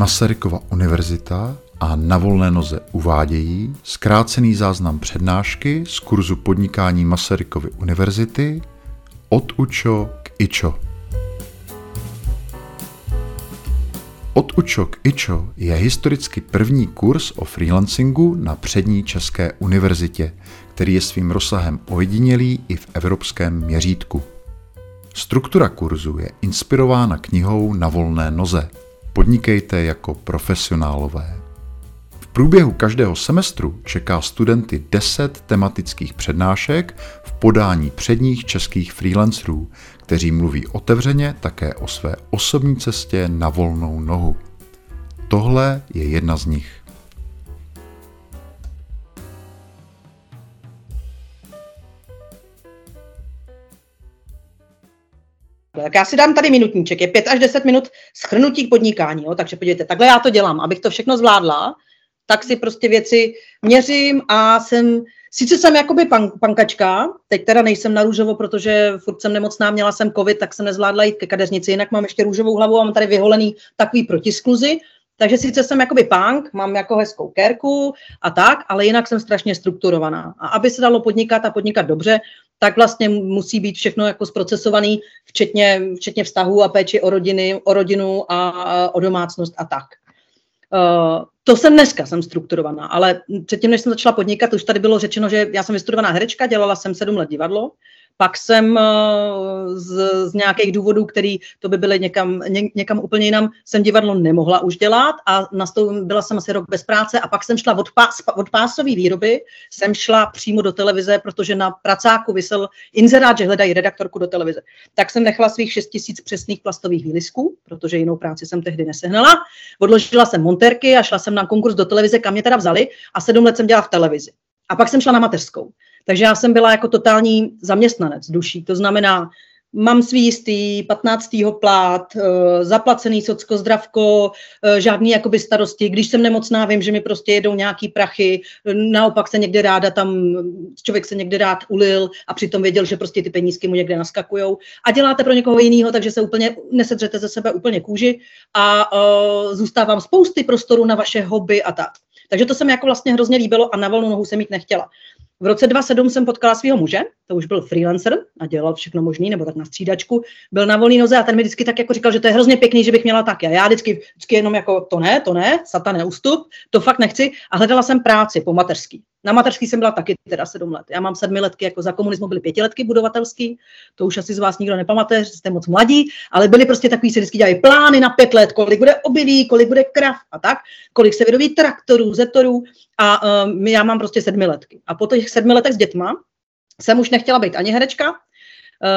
Masarykova univerzita a Na volné noze uvádějí zkrácený záznam přednášky z kurzu podnikání Masarykovy univerzity Od učo k ičo. Od učo k ičo je historicky první kurz o freelancingu na přední české univerzitě, který je svým rozsahem ojedinělý i v evropském měřítku. Struktura kurzu je inspirována knihou Na volné noze. Podnikejte jako profesionálové. V průběhu každého semestru čeká studenty 10 tematických přednášek v podání předních českých freelancerů, kteří mluví otevřeně také o své osobní cestě na volnou nohu. Tohle je jedna z nich. Já si dám tady minutníček, je 5 až 10 minut shrnutí k podnikání, jo? Takže podívejte, takhle já to dělám, abych to všechno zvládla, tak si prostě věci měřím a sice jsem jakoby pankačka, teď teda nejsem na růžovo, protože furt jsem nemocná, měla jsem covid, tak jsem nezvládla jít ke kadeřnici, jinak mám ještě růžovou hlavu a mám tady vyholený takový protiskluzy, takže sice jsem jakoby punk, mám jako hezkou kérku a tak, ale jinak jsem strašně strukturovaná. A aby se dalo podnikat a podnikat dobře, tak vlastně musí být všechno jako zprocesovaný, včetně vztahu a péči o rodinu a o domácnost a tak. To jsem dneska, jsem strukturovaná, ale předtím, než jsem začala podnikat, už tady bylo řečeno, že já jsem vystudovaná herečka, dělala jsem 7 let divadlo, pak jsem z nějakých důvodů, které to by byly někam úplně jinam, jsem divadlo nemohla už dělat a byla jsem asi rok bez práce a pak jsem šla od pásové výroby, jsem šla přímo do televize, protože na pracáku visel inzerát, že hledají redaktorku do televize. Tak jsem nechala svých 6 000 přesných plastových výlisků, protože jinou práci jsem tehdy nesehnala. Odložila jsem montérky a šla jsem na konkurs do televize, kam mě teda vzali a 7 let jsem dělala v televizi. A pak jsem šla na mateřskou. Takže já jsem byla jako totální zaměstnanec duší. To znamená, mám svý jistý, 15. plát, zaplacený socko, zdravko, žádný jakoby starosti. Když jsem nemocná, vím, že mi prostě jedou nějaký prachy. Naopak se někde ráda člověk se někde rád ulil a přitom věděl, že prostě ty penízky mu někde naskakujou. A děláte pro někoho jiného, takže se úplně nesedřete ze sebe úplně kůži a zůstávám spousty prostoru na vaše hobby a tak. Takže to se mi jako vlastně hrozně líbilo a na volnou nohu jsem jít nechtěla. V roce 2007 jsem potkala svého muže, to už byl freelancer a dělal všechno možný, nebo tak na střídačku, byl na volný noze a ten mi vždycky tak jako říkal, že to je hrozně pěkný, že bych měla taky. A já vždycky jenom jako to ne, satane, ustup, to fakt nechci a hledala jsem práci po mateřský. Na mateřský jsem byla taky teda 7 let. Já mám 7 letky, jako za komunismu byly 5 letky budovatelský, to už asi z vás nikdo nepamatuje, jste moc mladí, ale byli prostě takový, si vždycky dělají plány na 5 let, kolik bude obilí, kolik bude krav a tak, kolik se vyrobí traktorů, zetorů a já mám prostě 7 letky. A po těch 7 letech s dětma jsem už nechtěla být ani herečka,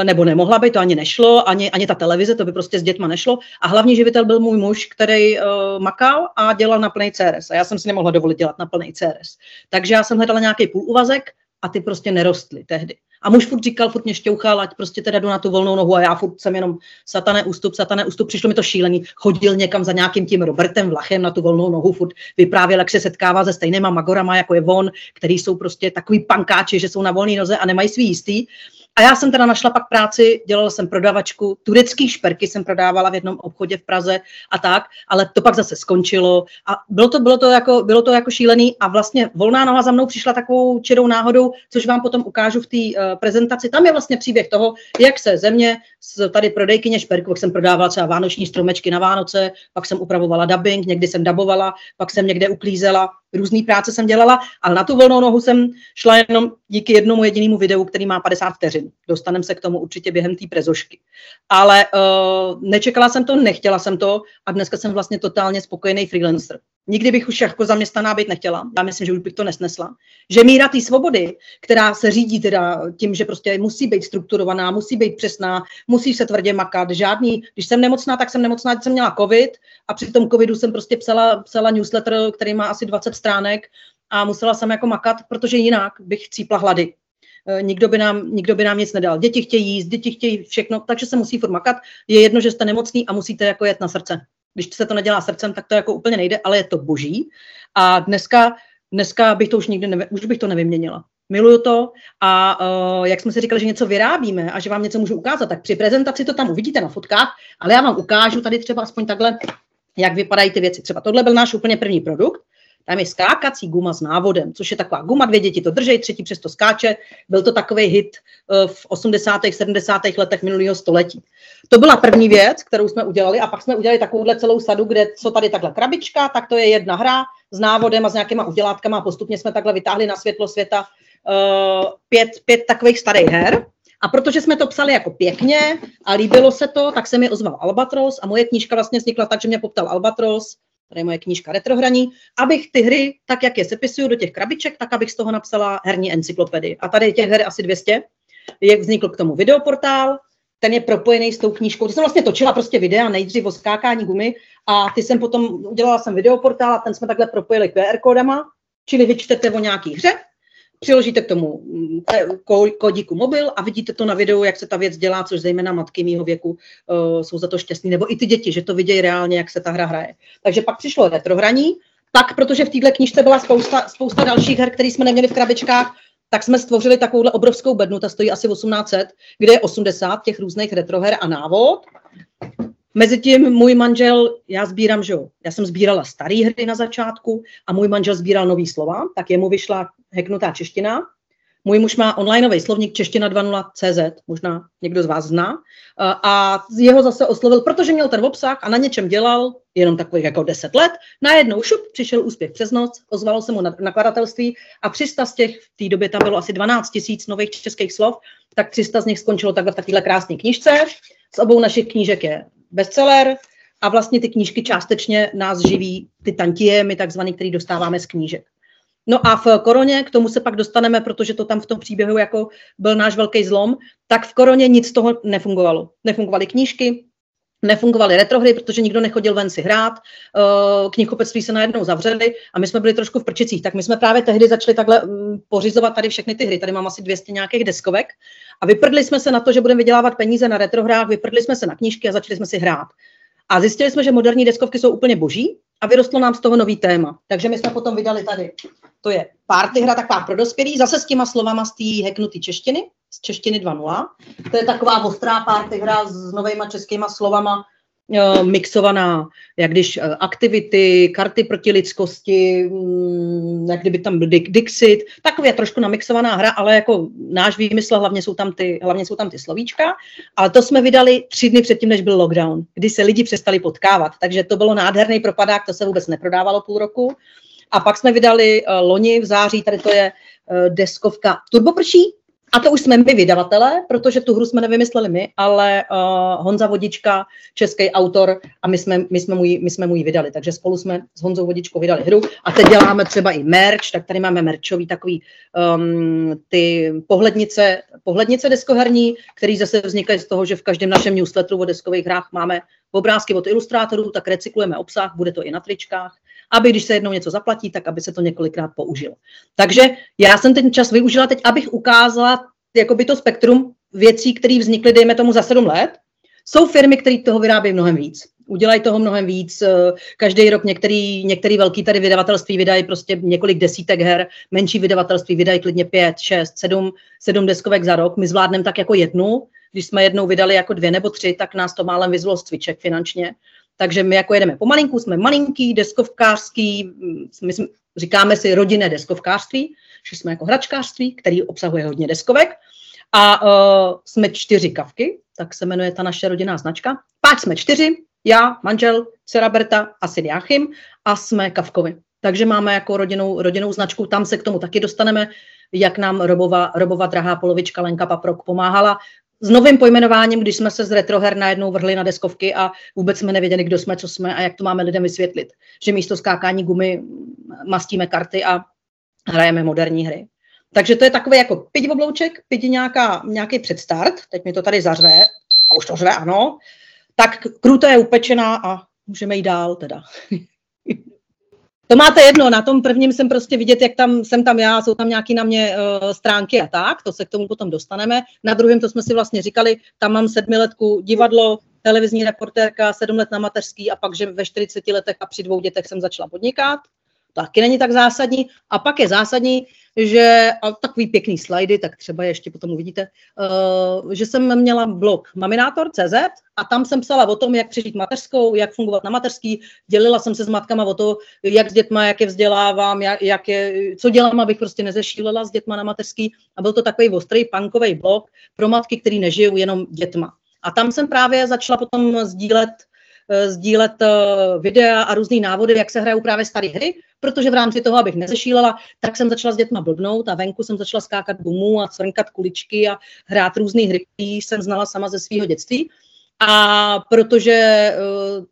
nebo nemohla být, to ani nešlo, ani ta televize, to by prostě s dětma nešlo. A hlavní živitel byl můj muž, který makal a dělal na plný CRS. A já jsem si nemohla dovolit dělat na plný CRS. Takže já jsem hledala nějaký půluvazek a ty prostě nerostly tehdy. A muž furt říkal, furt mě šťouchal, ať prostě teda jdu na tu volnou nohu a já furt jsem jenom satané ústup, přišlo mi to šílení. Chodil někam za nějakým tím Robertem Vlachem na tu volnou nohu, furt vyprávěl, jak se setkává se stejnýma magorama, jako je on, který jsou prostě takový pankáči, že jsou na volné noze a nemají svý jistý. A já jsem teda našla pak práci, dělala jsem prodavačku, turecké šperky jsem prodávala v jednom obchodě v Praze a tak, ale to pak zase skončilo a bylo to jako šílený a vlastně volná noha za mnou přišla takovou čirou náhodou, což vám potom ukážu v té prezentaci. Tam je vlastně příběh toho, jak se ze mě tady prodejkyně šperku, pak jsem prodávala třeba vánoční stromečky na Vánoce, pak jsem upravovala dubbing, někdy jsem dabovala, pak jsem někde uklízela. Různý práce jsem dělala, ale na tu volnou nohu jsem šla jenom díky jednomu jedinému videu, který má 50 vteřin. Dostaneme se k tomu určitě během té prezošky. Ale nečekala jsem to, nechtěla jsem to a dneska jsem vlastně totálně spokojený freelancer. Nikdy bych už jako zaměstnaná být nechtěla. Já myslím, že už bych to nesnesla. Že míra té svobody, která se řídí teda tím, že prostě musí být strukturovaná, musí být přesná, musí se tvrdě makat. Žádný, když jsem nemocná, tak jsem nemocná, když jsem měla covid a při tom covidu jsem prostě psala newsletter, který má asi 20 stránek a musela jsem jako makat, protože jinak bych cípla hlady. Nikdo by nám nic nedal. Děti chtějí jíst, děti chtějí všechno, takže se musí furt makat. Je jedno, že jste nemocný a musíte jako jet na srdce. Když se to nedělá srdcem, tak to jako úplně nejde, ale je to boží. A dneska bych to už nikdy nevyměnila. Miluju to a jak jsme si říkali, že něco vyrábíme a že vám něco můžu ukázat, tak při prezentaci to tam uvidíte na fotkách, ale já vám ukážu tady třeba aspoň takhle jak vypadají ty věci. Třeba tohle byl náš úplně první produkt, tam je skákací guma s návodem, což je taková guma, 2 děti to držej, 3. přesto skáče. Byl to takový hit v 80. 70. letech minulého století. To byla první věc, kterou jsme udělali, a pak jsme udělali takovouhle celou sadu, kde co tady takhle krabička, tak to je jedna hra s návodem a s nějakýma udělátkama, a postupně jsme takhle vytáhli na světlo světa 5 takových starých her. A protože jsme to psali jako pěkně a líbilo se to, tak se mi ozval Albatros a moje knížka vlastně vznikla tak, že mě poptal Albatros, tady je moje knížka Retrohraní, abych ty hry, tak jak je sepisuju do těch krabiček, tak abych z toho napsala herní encyklopedii. A tady těch her asi 200. Vznikl k tomu videoportál, ten je propojený s tou knížkou. Ty jsem vlastně točila prostě videa nejdřív o skákání gumy a ty jsem potom, udělala jsem videoportál a ten jsme takhle propojili QR kódama, čili vyčtete o nějaký hře, přiložíte k tomu kódíku mobil a vidíte to na videu, jak se ta věc dělá, což zejména matky mýho věku jsou za to šťastný, nebo i ty děti, že to vidějí reálně, jak se ta hra hraje. Takže pak přišlo retrohraní, tak protože v této knížce byla spousta dalších her, které jsme neměli v krabičkách, tak jsme stvořili takovouhle obrovskou bednu, ta stojí asi 1800, kde je 80 těch různých retroher a návod. Mezitím můj manžel, já jsem sbírala staré hry na začátku a můj manžel sbíral nový slova, tak jemu vyšla heknutá čeština. Můj muž má onlineový slovník Čeština 2.0.cz, možná někdo z vás zná, a jeho zase oslovil, protože měl ten obsah a na něčem dělal, jenom takových jako 10 let, najednou šup, přišel úspěch přes noc, ozvalo se mu nakladatelství a 300 z těch, v té době tam bylo asi 12 000 nových českých slov, tak 300 z nich skončilo takhle v takové krásné knížce. Z obou našich knížek je bestseller a vlastně ty knížky částečně nás živí, ty tantiemy takzvaný, který dostáváme z knížek. No a v koroně, k tomu se pak dostaneme, protože to tam v tom příběhu jako byl náš velký zlom, tak v koroně nic z toho nefungovalo. Nefungovaly knížky, nefungovaly retrohry, protože nikdo nechodil ven si hrát, knihkupectví se najednou zavřely a my jsme byli trošku v prčicích, tak my jsme právě tehdy začali takhle pořizovat tady všechny ty hry, tady mám asi 200 nějakých deskovek a vyprdli jsme se na to, že budeme vydělávat peníze na retrohrách, vyprdli jsme se na knížky a začali jsme si hrát. A zjistili jsme, že moderní deskovky jsou úplně boží a vyrostlo nám z toho nový téma. Takže my jsme potom vydali tady, to je party hra taková pro dospělí, zase s těma slovama z té hacknuté češtiny, z Češtiny 2.0. To je taková ostrá party hra s novejma českýma slovama, mixovaná, jak když aktivity, karty proti lidskosti, jak kdyby tam byl Dixit, taková trošku namixovaná hra, ale jako náš výmysl, hlavně jsou tam ty slovíčka, ale to jsme vydali 3 dny předtím, než byl lockdown, kdy se lidi přestali potkávat, takže to bylo nádherný propadák, to se vůbec neprodávalo půl roku. A pak jsme vydali loni v září, tady to je deskovka Turboprší, a to už jsme my vydavatelé, protože tu hru jsme nevymysleli my, ale Honza Vodička, český autor, a my jsme mu ji vydali. Takže spolu jsme s Honzou Vodičkou vydali hru a teď děláme třeba i merch, tak tady máme merchový takový ty pohlednice deskoherní, které zase vznikají z toho, že v každém našem newsletteru o deskových hrách máme obrázky od ilustrátorů, tak recyklujeme obsah, bude to i na tričkách, aby když se jednou něco zaplatí, tak aby se to několikrát použilo. Takže já jsem ten čas využila teď, abych ukázala jakoby to spektrum věcí, které vznikly, dejme tomu, za 7 let. Jsou firmy, které toho vyrábějí mnohem víc. Udělají toho mnohem víc. Každý rok některé velké tady vydavatelství vydají prostě několik desítek her, menší vydavatelství vydají klidně 5, 6, 7 deskovek za rok. My zvládneme tak jako jednu. Když jsme jednou vydali jako 2 nebo 3, tak nás to málem vyzlo z cviček finančně. Takže my jako jedeme pomalinku, jsme malinký, deskovkářský, říkáme si rodinné deskovkářství, že jsme jako hračkářství, který obsahuje hodně deskovek. A jsme 4 kavky, tak se jmenuje ta naše rodinná značka. Pak jsme 4, já, manžel, dcera Berta a syn Jáchym, a jsme kavkovi. Takže máme jako rodinnou značku, tam se k tomu taky dostaneme, jak nám Robova drahá polovička Lenka Paprok pomáhala. S novým pojmenováním, když jsme se z retroher najednou vrhli na deskovky a vůbec jsme nevěděli, kdo jsme, co jsme a jak to máme lidem vysvětlit. Že místo skákání gumy mastíme karty a hrajeme moderní hry. Takže to je takový jako oblouček, nějaký předstart, teď mi to tady zařve, a už to řve, ano. Tak kruta je upečená a můžeme jít dál teda. To máte jedno, na tom prvním jsem prostě vidět, jak tam jsem tam já, jsou tam nějaké na mě stránky a tak, to se k tomu potom dostaneme. Na druhém, to jsme si vlastně říkali, tam mám 7letku divadlo, televizní reportérka, 7 let na mateřský a pak, že ve 40 letech a při 2 dětech jsem začala podnikat. taky není tak zásadní. A pak je zásadní, že a takový pěkný slajdy, tak třeba ještě potom uvidíte, že jsem měla blog Maminátor.cz a tam jsem psala o tom, jak přežít mateřskou, jak fungovat na mateřský, dělila jsem se s matkama o to, jak s dětma, jak je vzdělávám, co dělám, abych prostě nezešílela s dětma na mateřský, a byl to takový ostrý punkový blog pro matky, který nežijou jenom dětma. A tam jsem právě začala potom sdílet videa a různý návody, jak se hrajou právě staré hry, protože v rámci toho, abych nezešílela, tak jsem začala s dětma blbnout a venku jsem začala skákat gumů a cvrnkat kuličky a hrát různý hry, které jsem znala sama ze svého dětství. A protože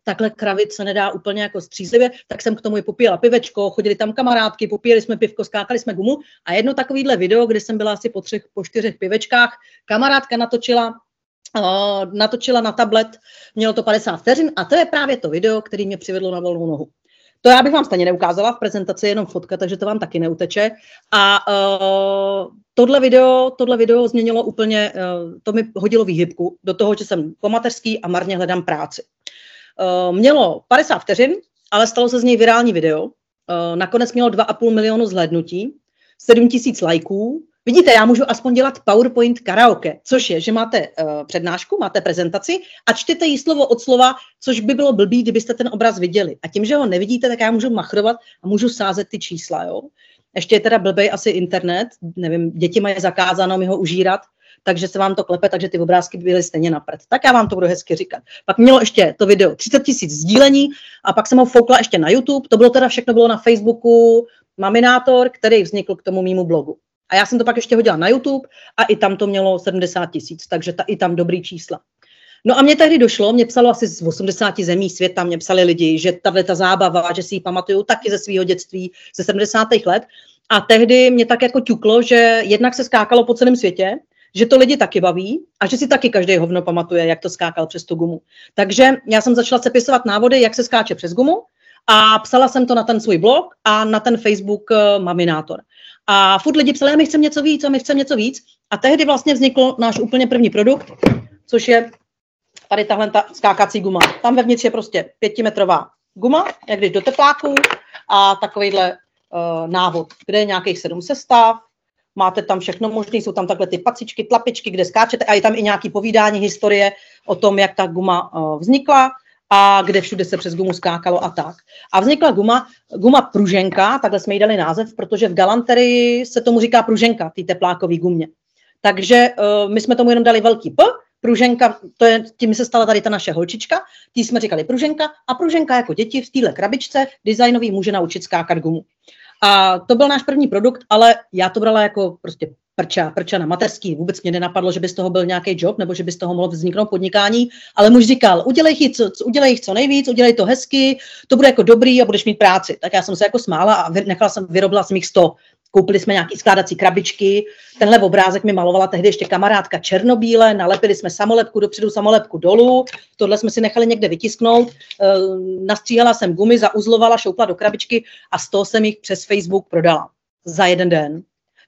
takhle kravit se nedá úplně jako střízlivě, tak jsem k tomu i popíjela pivečko, chodili tam kamarádky, popíjeli jsme pivko, skákali jsme gumu a jedno takovýhle video, kde jsem byla asi po 4 pivečkách, kamarádka natočila na tablet, mělo to 50 vteřin a to je právě to video, které mě přivedlo na volnou nohu. To já bych vám stejně neukázala, v prezentaci je jenom fotka, takže to vám taky neuteče. A tohle video změnilo úplně, to mi hodilo výhybku do toho, že jsem po mateřský a marně hledám práci. Mělo 50 vteřin, ale stalo se z něj virální video. Nakonec mělo 2,5 milionu zhlédnutí, 7 000 lajků. Vidíte, já můžu aspoň dělat PowerPoint karaoke, což je, že máte přednášku, máte prezentaci a čtete jí slovo od slova, což by bylo blbý, kdybyste ten obraz viděli. A tím, že ho nevidíte, tak já můžu machrovat a můžu sázet ty čísla, jo. Ještě je teda blbej asi internet, nevím, děti mají zakázáno mi ho užírat, takže se vám to klepe, takže ty obrázky byly stejně na prd. Tak já vám to budu hezky říkat. Pak mělo ještě to video 30 000 sdílení a pak jsem ho foukla ještě na YouTube, to bylo teda všechno bylo na Facebooku Maminátor, který vznikl k tomu mému blogu. A já jsem to pak ještě hodila na YouTube a i tam to mělo 70 000, takže i tam dobrý čísla. No a mě tehdy došlo, mě psalo asi z 80 zemí světa, mě psali lidi, že tato zábava, že si ji pamatuju taky ze svého dětství, ze 70. let. A tehdy mě tak jako ťuklo, že jednak se skákalo po celém světě, že to lidi taky baví a že si taky každý hovno pamatuje, jak to skákal přes tu gumu. Takže já jsem začala sepisovat návody, jak se skáče přes gumu a psala jsem to na ten svůj blog a na ten Facebook Maminátor. A furt lidi psali, my chceme něco víc. A tehdy vlastně vznikl náš úplně první produkt, což je tady tahle ta skákací guma. Tam vevnitř je prostě 5metrová guma, jak když do tepláku, a takovýhle návod, kde je nějakých 7 sestav, máte tam všechno možné, jsou tam takhle ty pacičky, tlapičky, kde skáčete, a je tam i nějaké povídání, historie o tom, jak ta guma vznikla a kde všude se přes gumu skákalo a tak. A vznikla guma Pruženka, takhle jsme jí dali název, protože v galanterii se tomu říká Pruženka, té teplákové gumě. Takže my jsme tomu jenom dali velký P, Pruženka, to je, tím se stala tady ta naše holčička, tý jsme říkali Pruženka a Pruženka jako děti v téhle krabičce designový může naučit skákat gumu. A to byl náš první produkt, ale já to brala jako prostě prča na mateřský. Vůbec mě nenapadlo, že by z toho byl nějaký job, nebo že by z toho mohlo vzniknout podnikání, ale muž říkal, udělej jich co nejvíc, udělej to hezky, to bude jako dobrý a budeš mít práci. Tak já jsem se jako smála a vyrobila jsem jich 100. Koupili jsme nějaký skládací krabičky, tenhle obrázek mi malovala tehdy ještě kamarádka černobíle, nalepili jsme samolepku dopředu, samolepku dolů, tohle jsme si nechali někde vytisknout, nastříhala jsem gumy, zauzlovala, šoupla do krabičky a 100 jsem jich přes Facebook prodala za jeden den.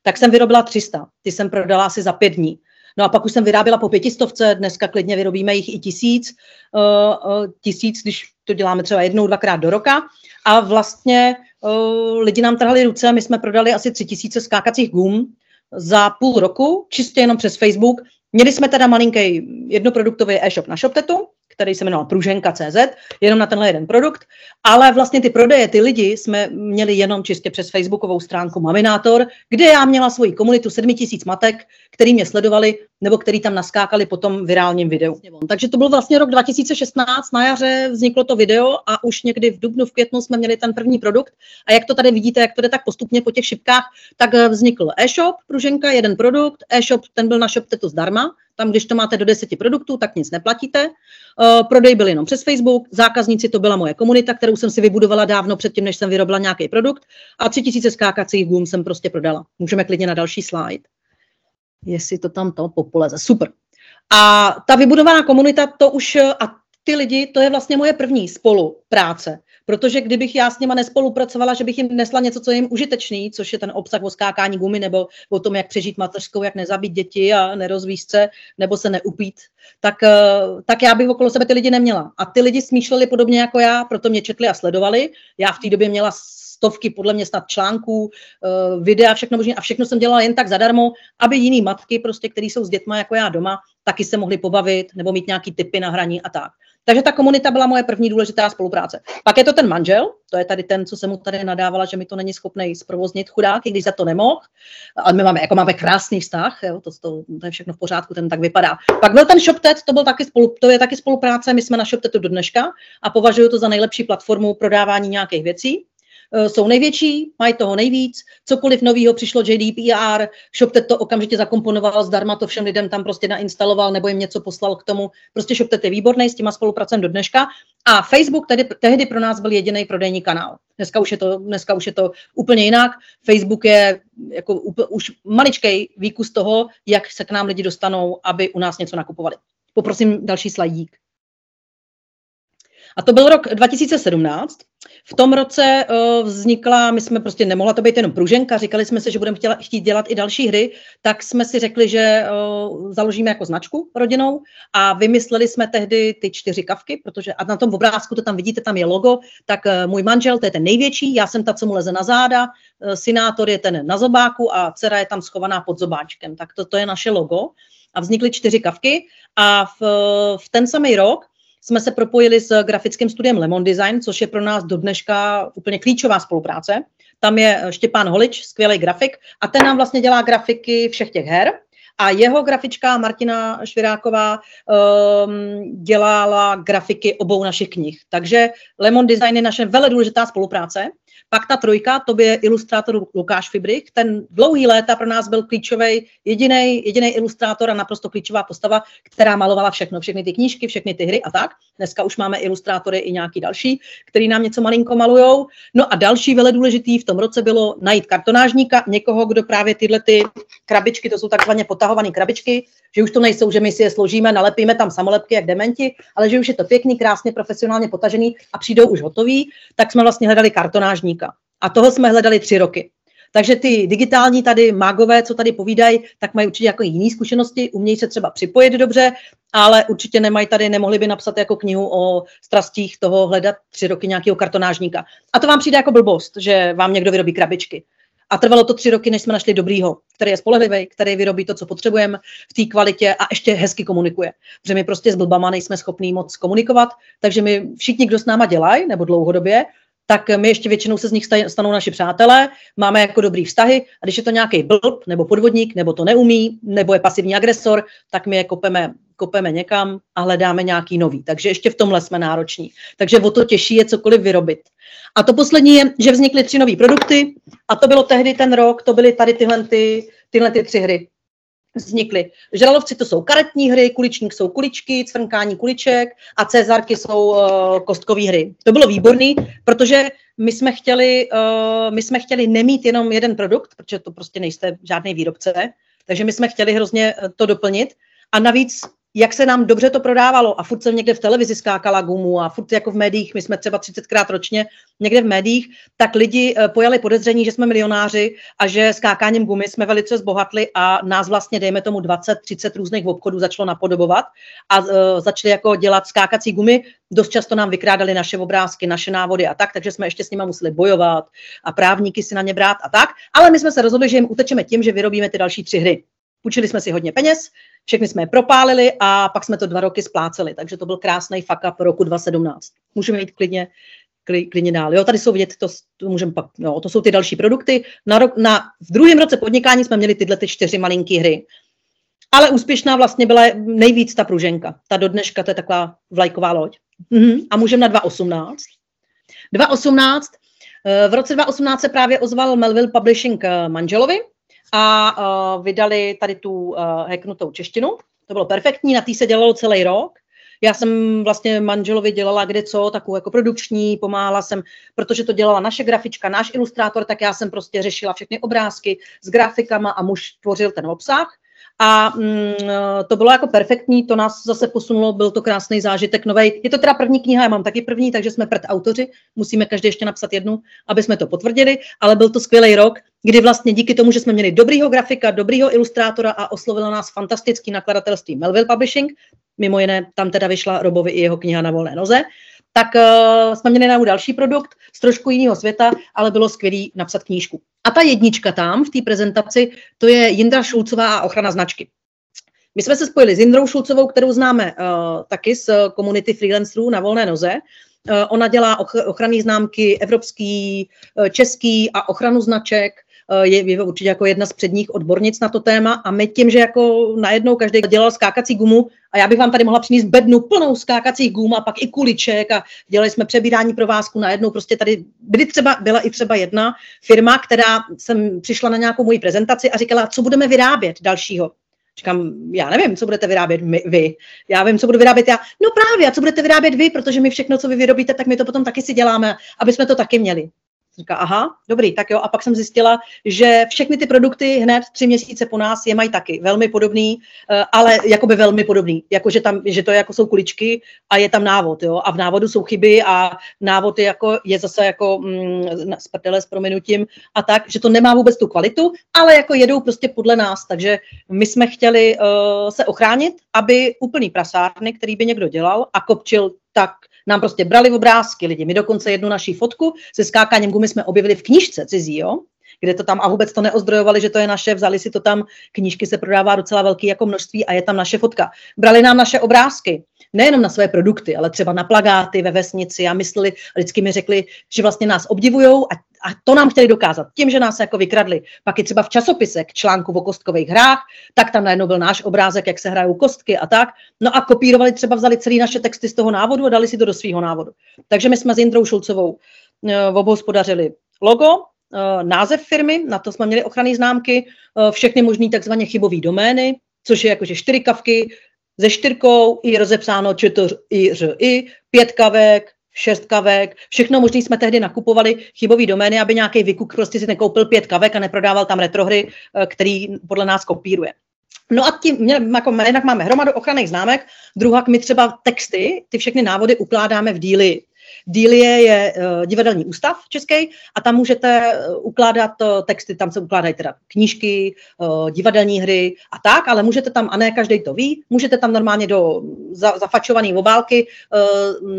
Tak jsem vyrobila 300, ty jsem prodala asi za 5 dní. No a pak už jsem vyráběla po 500, dneska klidně vyrobíme jich i 1000, když to děláme třeba 1-2krát do roka. A vlastně lidi nám trhali ruce, my jsme prodali asi 3000 skákacích gum za půl roku, čistě jenom přes Facebook. Měli jsme teda malinký jednoproduktový e-shop na ShopTetu, který se jmenoval Pruženka.cz, jenom na tenhle jeden produkt, ale vlastně ty prodeje, ty lidi jsme měli jenom čistě přes facebookovou stránku Maminátor, kde já měla svoji komunitu 7 000 matek, který mě sledovali, nebo který tam naskákali po tom virálním videu. Takže to byl vlastně rok 2016, na jaře vzniklo to video a už někdy v dubnu, v květnu jsme měli ten první produkt a jak to tady vidíte, jak to jde tak postupně po těch šipkách, tak vznikl e-shop Pruženka, jeden produkt, e-shop, ten byl na ShopTetu zdarma. Tam, když to máte do 10 produktů, tak nic neplatíte. Prodej byl jenom přes Facebook, zákazníci to byla moje komunita, kterou jsem si vybudovala dávno předtím, než jsem vyrobila nějaký produkt a 3000 skákacích gum jsem prostě prodala. Můžeme klidně na další slide. Jestli to tam to popoleze. Super. A ta vybudovaná komunita, to už a ty lidi, to je vlastně moje první spolupráce. Protože kdybych já s nima nespolupracovala, že bych jim nesla něco, co je jim užitečný, což je ten obsah o skákání gumy nebo o tom, jak přežít mateřskou, jak nezabít děti a nerozvíst se, nebo se neupít, tak já bych okolo sebe ty lidi neměla. A ty lidi smýšleli podobně jako já, proto mě četli a sledovali. Já v té době měla stovky, podle mě snad článků, videa, všechno možné, a všechno jsem dělala jen tak zadarmo, aby jiný matky, prostě, které jsou s dětma jako já doma, taky se mohly pobavit nebo mít nějaký tipy na hraní a tak. Takže ta komunita byla moje první důležitá spolupráce. Pak je to ten manžel, to je tady ten, co jsem mu tady nadávala, že mi to není schopný zprovoznit, chudák, i když za to nemohl. Ale my máme krásný vztah, jo, to je všechno v pořádku, ten tak vypadá. Pak byl ten ShopTet, to je taky spolupráce, my jsme na ShopTetu do dneška a považuji to za nejlepší platformu prodávání nějakých věcí. Jsou největší, mají toho nejvíc, cokoliv nového přišlo GDPR, ShopTet to okamžitě zakomponoval zdarma, to všem lidem tam prostě nainstaloval nebo jim něco poslal k tomu. Prostě ShopTet je výborný, s těma spolupracem do dneška. A Facebook tehdy pro nás byl jediný prodejní kanál. Dneska už je to úplně jinak. Facebook je jako už maličkej výkus toho, jak se k nám lidi dostanou, aby u nás něco nakupovali. Poprosím další slajdík. A to byl rok 2017. V tom roce vznikla, my jsme prostě nemohla to být jenom Pruženka, říkali jsme si, že budeme chtít dělat i další hry, tak jsme si řekli, že založíme jako značku rodinnou a vymysleli jsme tehdy ty 4 kavky, protože a na tom obrázku to tam vidíte, tam je logo, tak můj manžel, to je ten největší, já jsem ta, co mu leze na záda, synátor je ten na zobáku a dcera je tam schovaná pod zobáčkem, tak to je naše logo a vznikly 4 kavky a v ten samý rok jsme se propojili s grafickým studiem Lemon Design, což je pro nás do dneška úplně klíčová spolupráce. Tam je Štěpán Holič, skvělý grafik, a ten nám vlastně dělá grafiky všech těch her. A jeho grafička Martina Šviráková dělala grafiky obou našich knih. Takže Lemon Design je naše velice důležitá spolupráce. Pak ta trojka, to je ilustrátor Lukáš Fibrych, ten dlouhý léta pro nás byl klíčový, jedinej ilustrátor a naprosto klíčová postava, která malovala všechno, všechny ty knížky, všechny ty hry a tak. Dneska už máme ilustrátory i nějaký další, který nám něco malinko malujou. No a další velice důležitý v tom roce bylo najít kartonážníka, někoho, kdo právě tyhle ty krabičky, to jsou takzvaně potahované krabičky, že už to nejsou, že my si je složíme, nalepíme tam samolepky jak dementi, ale že už je to pěkný, krásně, profesionálně potažený a přijdou už hotový, tak jsme vlastně hledali kartonážníka. A toho jsme hledali 3 roky. Takže ty digitální tady mágové, co tady povídají, tak mají určitě jako jiné zkušenosti, umějí se třeba připojit dobře, ale určitě nemají tady, nemohli by napsat jako knihu o strastích toho hledat 3 roky nějakého kartonážníka. A to vám přijde jako blbost, že vám někdo vyrobí krabičky. A trvalo to 3 roky, než jsme našli dobrýho, který je spolehlivý, který vyrobí to, co potřebujeme v té kvalitě a ještě hezky komunikuje. Protože my prostě s blbama nejsme schopní moc komunikovat, takže my všichni, kdo s náma dělají, nebo dlouhodobě, tak my ještě většinou se z nich stanou naši přátelé, máme jako dobrý vztahy a když je to nějaký blb nebo podvodník, nebo to neumí, nebo je pasivní agresor, tak my je kopeme někam a hledáme nějaký nový. Takže ještě v tomhle jsme nároční. Takže o to těžší je cokoliv vyrobit. A to poslední je, že vznikly 3 nový produkty a to bylo tehdy ten rok, to byly tady tyhle 3 hry. Vznikly. Žralovci to jsou karetní hry, Kuličník jsou kuličky, Cvrnkání kuliček a Cezárky jsou kostkové hry. To bylo výborný, protože my jsme chtěli nemít jenom jeden produkt, protože to prostě nejste žádný výrobce, takže my jsme chtěli hrozně to doplnit a navíc jak se nám dobře to prodávalo a furt jsem někde v televizi skákala gumu a furt jako v médiích, my jsme třeba 30krát ročně někde v médiích, tak lidi pojali podezření, že jsme milionáři a že skákáním gumy jsme velice zbohatli a nás vlastně, dejme tomu 20-30 různých obchodů začalo napodobovat a začali jako dělat skákací gumy, dost často nám vykrádali naše obrázky, naše návody a tak, takže jsme ještě s nima museli bojovat a právníky si na ně brát a tak, ale my jsme se rozhodli, že jim utečeme tím, že vyrobíme ty další 3 hry. Půjčili jsme si hodně peněz, všechny jsme je propálili a pak jsme to 2 roky spláceli, takže to byl krásný fuck up roku 2017. Můžeme jít klidně dál. Jo, tady jsou vidět, to můžeme pak, jo, to jsou ty další produkty. V druhém roce podnikání jsme měli tyhle 4 malinký hry. Ale úspěšná vlastně byla nejvíc ta Pruženka. Ta do dneška, to je taková vlajková loď. A můžeme na 2018. V roce 2018 se právě ozval Melville Publishing manželovi, a vydali tady tu hacknutou češtinu. To bylo perfektní, na té se dělalo celý rok. Já jsem vlastně manželovi dělala kde co, takovou jako produkční, pomáhala jsem, protože to dělala naše grafička, náš ilustrátor, tak já jsem prostě řešila všechny obrázky s grafikama a muž tvořil ten obsah. A to bylo jako perfektní, to nás zase posunulo, byl to krásný zážitek novej. Je to teda první kniha, já mám taky první, takže jsme autoři, musíme každý ještě napsat jednu, aby jsme to potvrdili, ale byl to skvělý rok, kdy vlastně díky tomu, že jsme měli dobrýho grafika, dobrýho ilustrátora a oslovilo nás fantastický nakladatelství Melville Publishing, mimo jiné tam teda vyšla Robovi i jeho kniha Na volné noze, tak jsme měli na další produkt z trošku jiného světa, ale bylo skvělý napsat knížku. A ta jednička tam v té prezentaci, to je Jindra Šulcová a ochrana značky. My jsme se spojili s Jindrou Šulcovou, kterou známe taky z komunity freelancerů na volné noze. Ona dělá ochranné známky evropský, český a ochranu značek. Je určitě jako jedna z předních odbornic na to téma a my tím, že jako najednou každý dělal skákací gumu a já bych vám tady mohla přinést bednu plnou skákacích gum a pak i kuliček a dělali jsme přebírání provázku najednou. Prostě tady byla i třeba jedna firma, která jsem přišla na nějakou moji prezentaci a říkala, co budeme vyrábět dalšího. Říkám, já nevím, co budete vyrábět vy. Já vím, co budu vyrábět já. No právě, a co budete vyrábět vy, protože my všechno, co vy vyrobíte, tak my to potom taky si děláme, aby jsme to taky měli. Říká, aha, dobrý, tak jo. A pak jsem zjistila, že všechny ty produkty hned 3 měsíce po nás je mají taky velmi podobný, ale jakoby velmi podobný. Jakože tam, že to je, jako jsou kuličky a je tam návod, jo. A v návodu jsou chyby a návod je, jako, je zase jako z prdele s prominutím a tak, že to nemá vůbec tu kvalitu, ale jako jedou prostě podle nás. Takže my jsme chtěli se ochránit, aby úplný prasárny, který by někdo dělal a kopčil tak, nám prostě brali obrázky lidi. My dokonce jednu naší fotku se skákáním gumy jsme objevili v knížce cizí, jo? Kde to tam a vůbec to neozdrojovali, že to je naše, vzali si to tam, knížky se prodává docela velký jako množství a je tam naše fotka. Brali nám naše obrázky, nejenom na své produkty, ale třeba na plakáty ve vesnici a mysleli, vždycky mi řekli, že vlastně nás obdivujou a to nám chtěli dokázat tím, že nás jako vykradli. Pak i třeba v časopise k článku o kostkových hrách, tak tam najednou byl náš obrázek, jak se hrajou kostky a tak. No a kopírovali, třeba vzali celý naše texty z toho návodu a dali si to do svého návodu. Takže my jsme s Jindrou Šulcovou obhospodařili logo, název firmy, na to jsme měli ochranné známky, všechny možný takzvané chybové domény, což je jakože 4 kavky se 4 i rozepsáno ČTRI, 5 kavek, 6 kavek, všechno možný jsme tehdy nakupovali chybové domény, aby nějaký vykuk prostě si nekoupil 5 kavek a neprodával tam retrohry, který podle nás kopíruje. No a tím, jako, jednak máme hromadu ochranných známek, druhak my třeba texty, ty všechny návody ukládáme v díly. Dílie je divadelní ústav český a tam můžete ukládat texty, tam se ukládají teda knížky, divadelní hry a tak, ale můžete tam, a ne každý to ví, můžete tam normálně do zafačované obálky,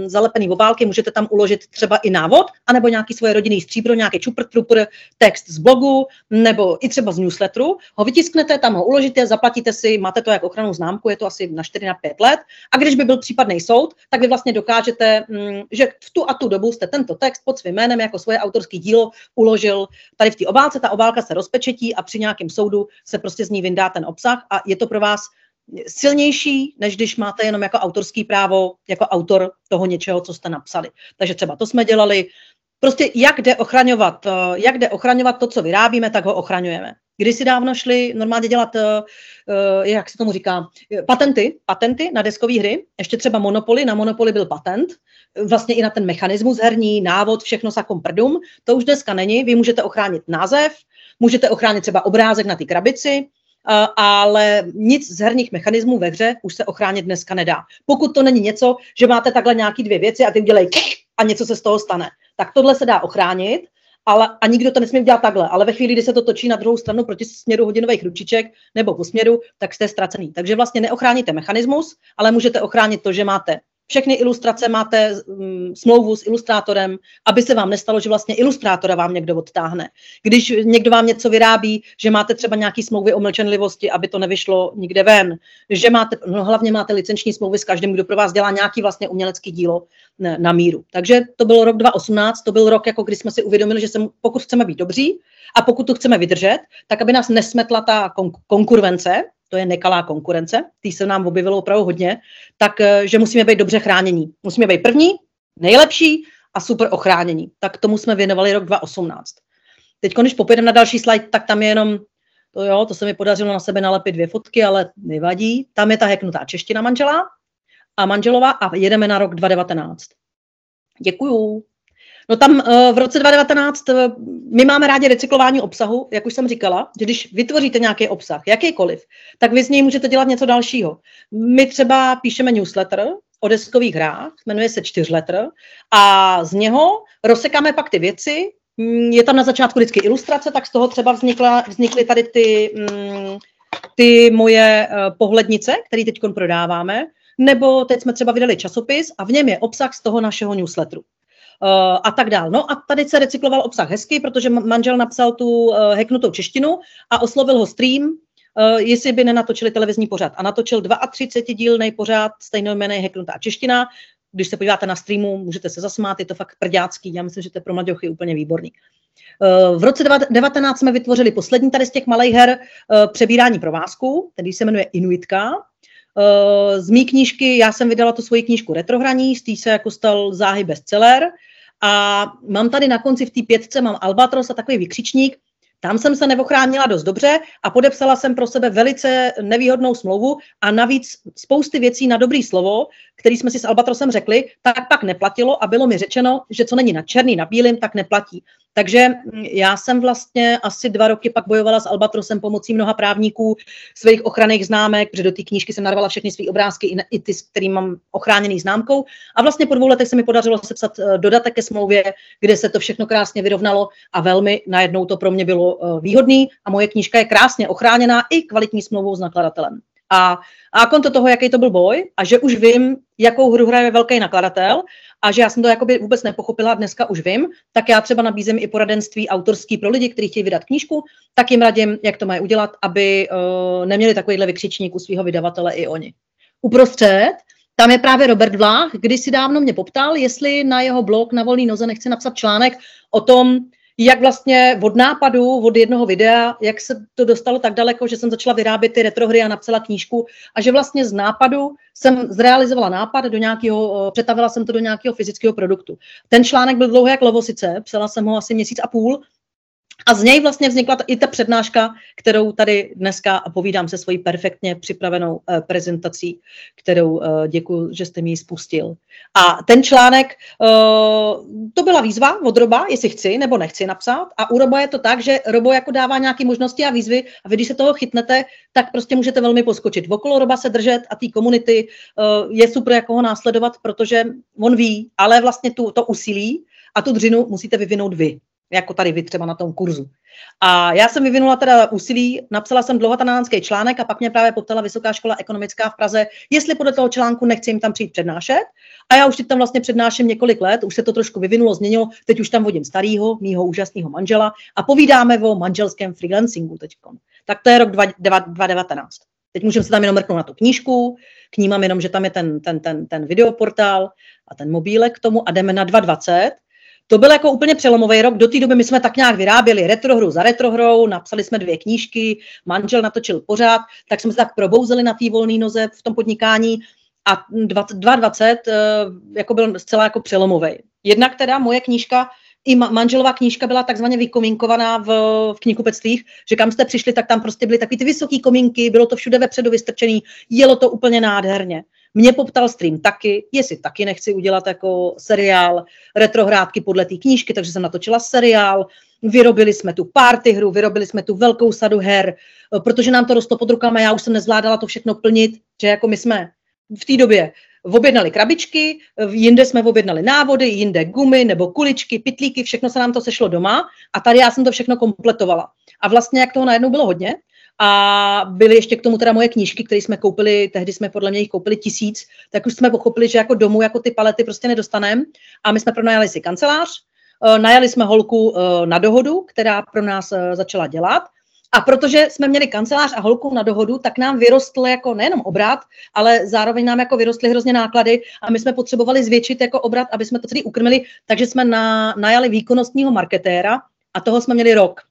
zalepené obálky, můžete tam uložit třeba i návod, anebo nějaký svoje rodinný stříbro, nějaký čupr-trupr text z blogu, nebo i třeba z newsletteru, ho vytisknete, tam ho uložíte, zaplatíte si, máte to jako ochrannou známku, je to asi na 4 na 5 let a když by byl případný soud, tak vy vlastně dokážete, že v tu a tu dobu jste tento text pod svým jménem jako svoje autorské dílo uložil tady v té obálce, ta obálka se rozpečetí a při nějakém soudu se prostě z ní vyndá ten obsah a je to pro vás silnější, než když máte jenom jako autorský právo, jako autor toho něčeho, co jste napsali. Takže třeba to jsme dělali. Prostě jak jde ochraňovat to, co vyrábíme, tak ho ochraňujeme. Když si dávno šli normálně dělat, jak se tomu říká, patenty na deskové hry, ještě třeba Monopoly, na Monopoly byl patent, vlastně i na ten mechanismus herní, návod, všechno sakom prdum, to už dneska není, vy můžete ochránit název, můžete ochránit třeba obrázek na ty krabici, ale nic z herních mechanismů ve hře už se ochránit dneska nedá. Pokud to není něco, že máte takhle nějaký 2 věci a ty udělej a něco se z toho stane, tak tohle se dá ochránit, ale, a nikdo to nesmí udělat takhle, ale ve chvíli, kdy se to točí na druhou stranu proti směru hodinových ručiček nebo po směru, tak jste ztracený. Takže vlastně neochráníte mechanismus, ale můžete ochránit to, že máte všechny ilustrace, máte smlouvu s ilustrátorem, aby se vám nestalo, že vlastně ilustrátora vám někdo odtáhne. Když někdo vám něco vyrábí, že máte třeba nějaký smlouvy o mlčenlivosti, aby to nevyšlo nikde ven, že máte, no hlavně máte licenční smlouvy s každým, kdo pro vás dělá nějaký vlastně umělecký dílo na míru. Takže to byl rok 2018, to byl rok, jako když jsme si uvědomili, že pokud chceme být dobří a pokud to chceme vydržet, tak aby nás nesmetla ta konkurence, to je nekalá konkurence, tý se nám objevilo opravdu hodně, takže musíme být dobře chránění. Musíme být první, nejlepší a super ochránění. Tak tomu jsme věnovali rok 2018. Teď, když popědeme na další slide, tak tam je jenom, to se mi podařilo na sebe nalepit 2 fotky, ale nevadí. Tam je ta heknutá čeština manžela a manželová a jedeme na rok 2019. Děkuju. No tam v roce 2019 my máme rádi recyklování obsahu, jak už jsem říkala, že když vytvoříte nějaký obsah, jakýkoliv, tak vy z něj můžete dělat něco dalšího. My třeba píšeme newsletter o deskových hrách, jmenuje se Čtyřletr a z něho rozsekáme pak ty věci, je tam na začátku vždycky ilustrace, tak z toho třeba vznikly tady ty moje pohlednice, které teď prodáváme. nebo teď jsme třeba vydali časopis a v něm je obsah z toho našeho newsletteru. A tak dál. No a tady se recykloval obsah hezky, protože manžel napsal tu hacknutou češtinu a oslovil ho stream, jestli by nenatočili televizní pořad. A natočil 32-dílnej pořad stejnojmenný hacknutá čeština. Když se podíváte na streamu, můžete se zasmát, je to fakt prďácký. Já myslím, že to je pro mladěchy úplně výborný. V roce 2019 jsme vytvořili poslední tady z těch malých her přebírání provázku, který se jmenuje Inuitka. Z mý knížky, já jsem vydala tu svoji knížku Retrohraní, z té se jako stal záhy bestseller a mám tady na konci v té 5 mám Albatros a takový vykřičník, tam jsem se neochránila dost dobře a podepsala jsem pro sebe velice nevýhodnou smlouvu a navíc spousty věcí na dobrý slovo, který jsme si s Albatrosem řekli, tak pak neplatilo a bylo mi řečeno, že co není na černý, na bílým, tak neplatí. Takže já jsem vlastně asi 2 roky pak bojovala s Albatrosem pomocí mnoha právníků, svých ochranných známek, protože do té knížky jsem narvala všechny své obrázky i ty, který mám ochráněný známkou. A vlastně po 2 letech se mi podařilo sepsat dodatek ke smlouvě, kde se to všechno krásně vyrovnalo a velmi najednou to pro mě bylo výhodný a moje knížka je krásně ochráněná i kvalitní smlouvou s nakladatelem. A konto toho, jaký to byl boj a že už vím, jakou hru hraje velký nakladatel a že já jsem to jakoby vůbec nepochopila, dneska už vím, tak já třeba nabízím i poradenství autorský pro lidi, kteří chtějí vydat knížku, tak jim radím, jak to mají udělat, aby neměli takovýhle vykřičník u svého vydavatele i oni. Uprostřed, tam je právě Robert Vlach, když si dávno mě poptal, jestli na jeho blog Na volný noze nechci napsat článek o tom, jak vlastně od nápadu, od jednoho videa, jak se to dostalo tak daleko, že jsem začala vyrábět ty retrohry a napsala knížku a že vlastně z nápadu jsem zrealizovala nápad do nějakého, přetavila jsem to do nějakého fyzického produktu. Ten článek byl dlouhý jak lovosice, psala jsem ho asi 1,5 měsíce a z něj vlastně vznikla i ta přednáška, kterou tady dneska povídám se svojí perfektně připravenou prezentací, kterou děkuji, že jste mi ji spustil. A ten článek, to byla výzva od Roba, jestli chci nebo nechci napsat. A u Roba je to tak, že Robo jako dává nějaké možnosti a výzvy a vy, když se toho chytnete, tak prostě můžete velmi poskočit. Okolo Roba se držet a té komunity je super jako ho následovat, protože on ví, ale vlastně to úsilí a tu dřinu musíte vyvinout vy. Jako tady vy třeba na tom kurzu. A já jsem vyvinula teda úsilí, napsala jsem dlouhotanánský článek a pak mě právě poptala Vysoká škola ekonomická v Praze, jestli podle toho článku nechci jim tam přijít přednášet. A já už teď tam vlastně přednáším několik let, už se to trošku vyvinulo, změnilo, teď už tam vodím starýho, mýho úžasného manžela a povídáme o manželském freelancingu teďkon. Tak to je rok 2019. Teď můžeme se tam jenom mrknout na tu knížku, k ní mám jenom, že tam je ten videoportál a ten mobílek k tomu a jdeme na 2020. To byl jako úplně přelomový rok, do té doby my jsme tak nějak vyráběli retrohru za retrohrou, napsali jsme 2 knížky, manžel natočil pořád, tak jsme se tak probouzeli na té volné noze v tom podnikání a 2020 jako byl zcela jako přelomový. Jednak teda moje knížka i manželová knížka byla takzvaně vykomínkovaná v knihkupectvích, že kam jste přišli, tak tam prostě byly takový ty vysoký komínky, bylo to všude vepředu vystrčený, jelo to úplně nádherně. Mě poptal stream taky, jestli taky nechci udělat jako seriál retrohrádky podle té knížky, takže jsem natočila seriál, vyrobili jsme tu party hru, vyrobili jsme tu velkou sadu her, protože nám to rostlo pod rukama, já už jsem nezvládala to všechno plnit, že jako my jsme v té době objednali krabičky, jinde jsme objednali návody, jinde gumy nebo kuličky, pytlíky, všechno se nám to sešlo doma a tady já jsem to všechno kompletovala. A vlastně jak toho najednou bylo hodně, a byly ještě k tomu teda moje knížky, které jsme koupili, tehdy jsme podle mě jich koupili 1000, tak už jsme pochopili, že jako domů jako ty palety prostě nedostaneme a my jsme pronajali si kancelář, najali jsme holku na dohodu, která pro nás začala dělat a protože jsme měli kancelář a holku na dohodu, tak nám vyrostl jako nejenom obrat, ale zároveň nám jako vyrostly hrozně náklady a my jsme potřebovali zvětšit jako obrat, aby jsme to celý ukrmili, takže jsme najali výkonnostního marketéra a toho jsme měli rok.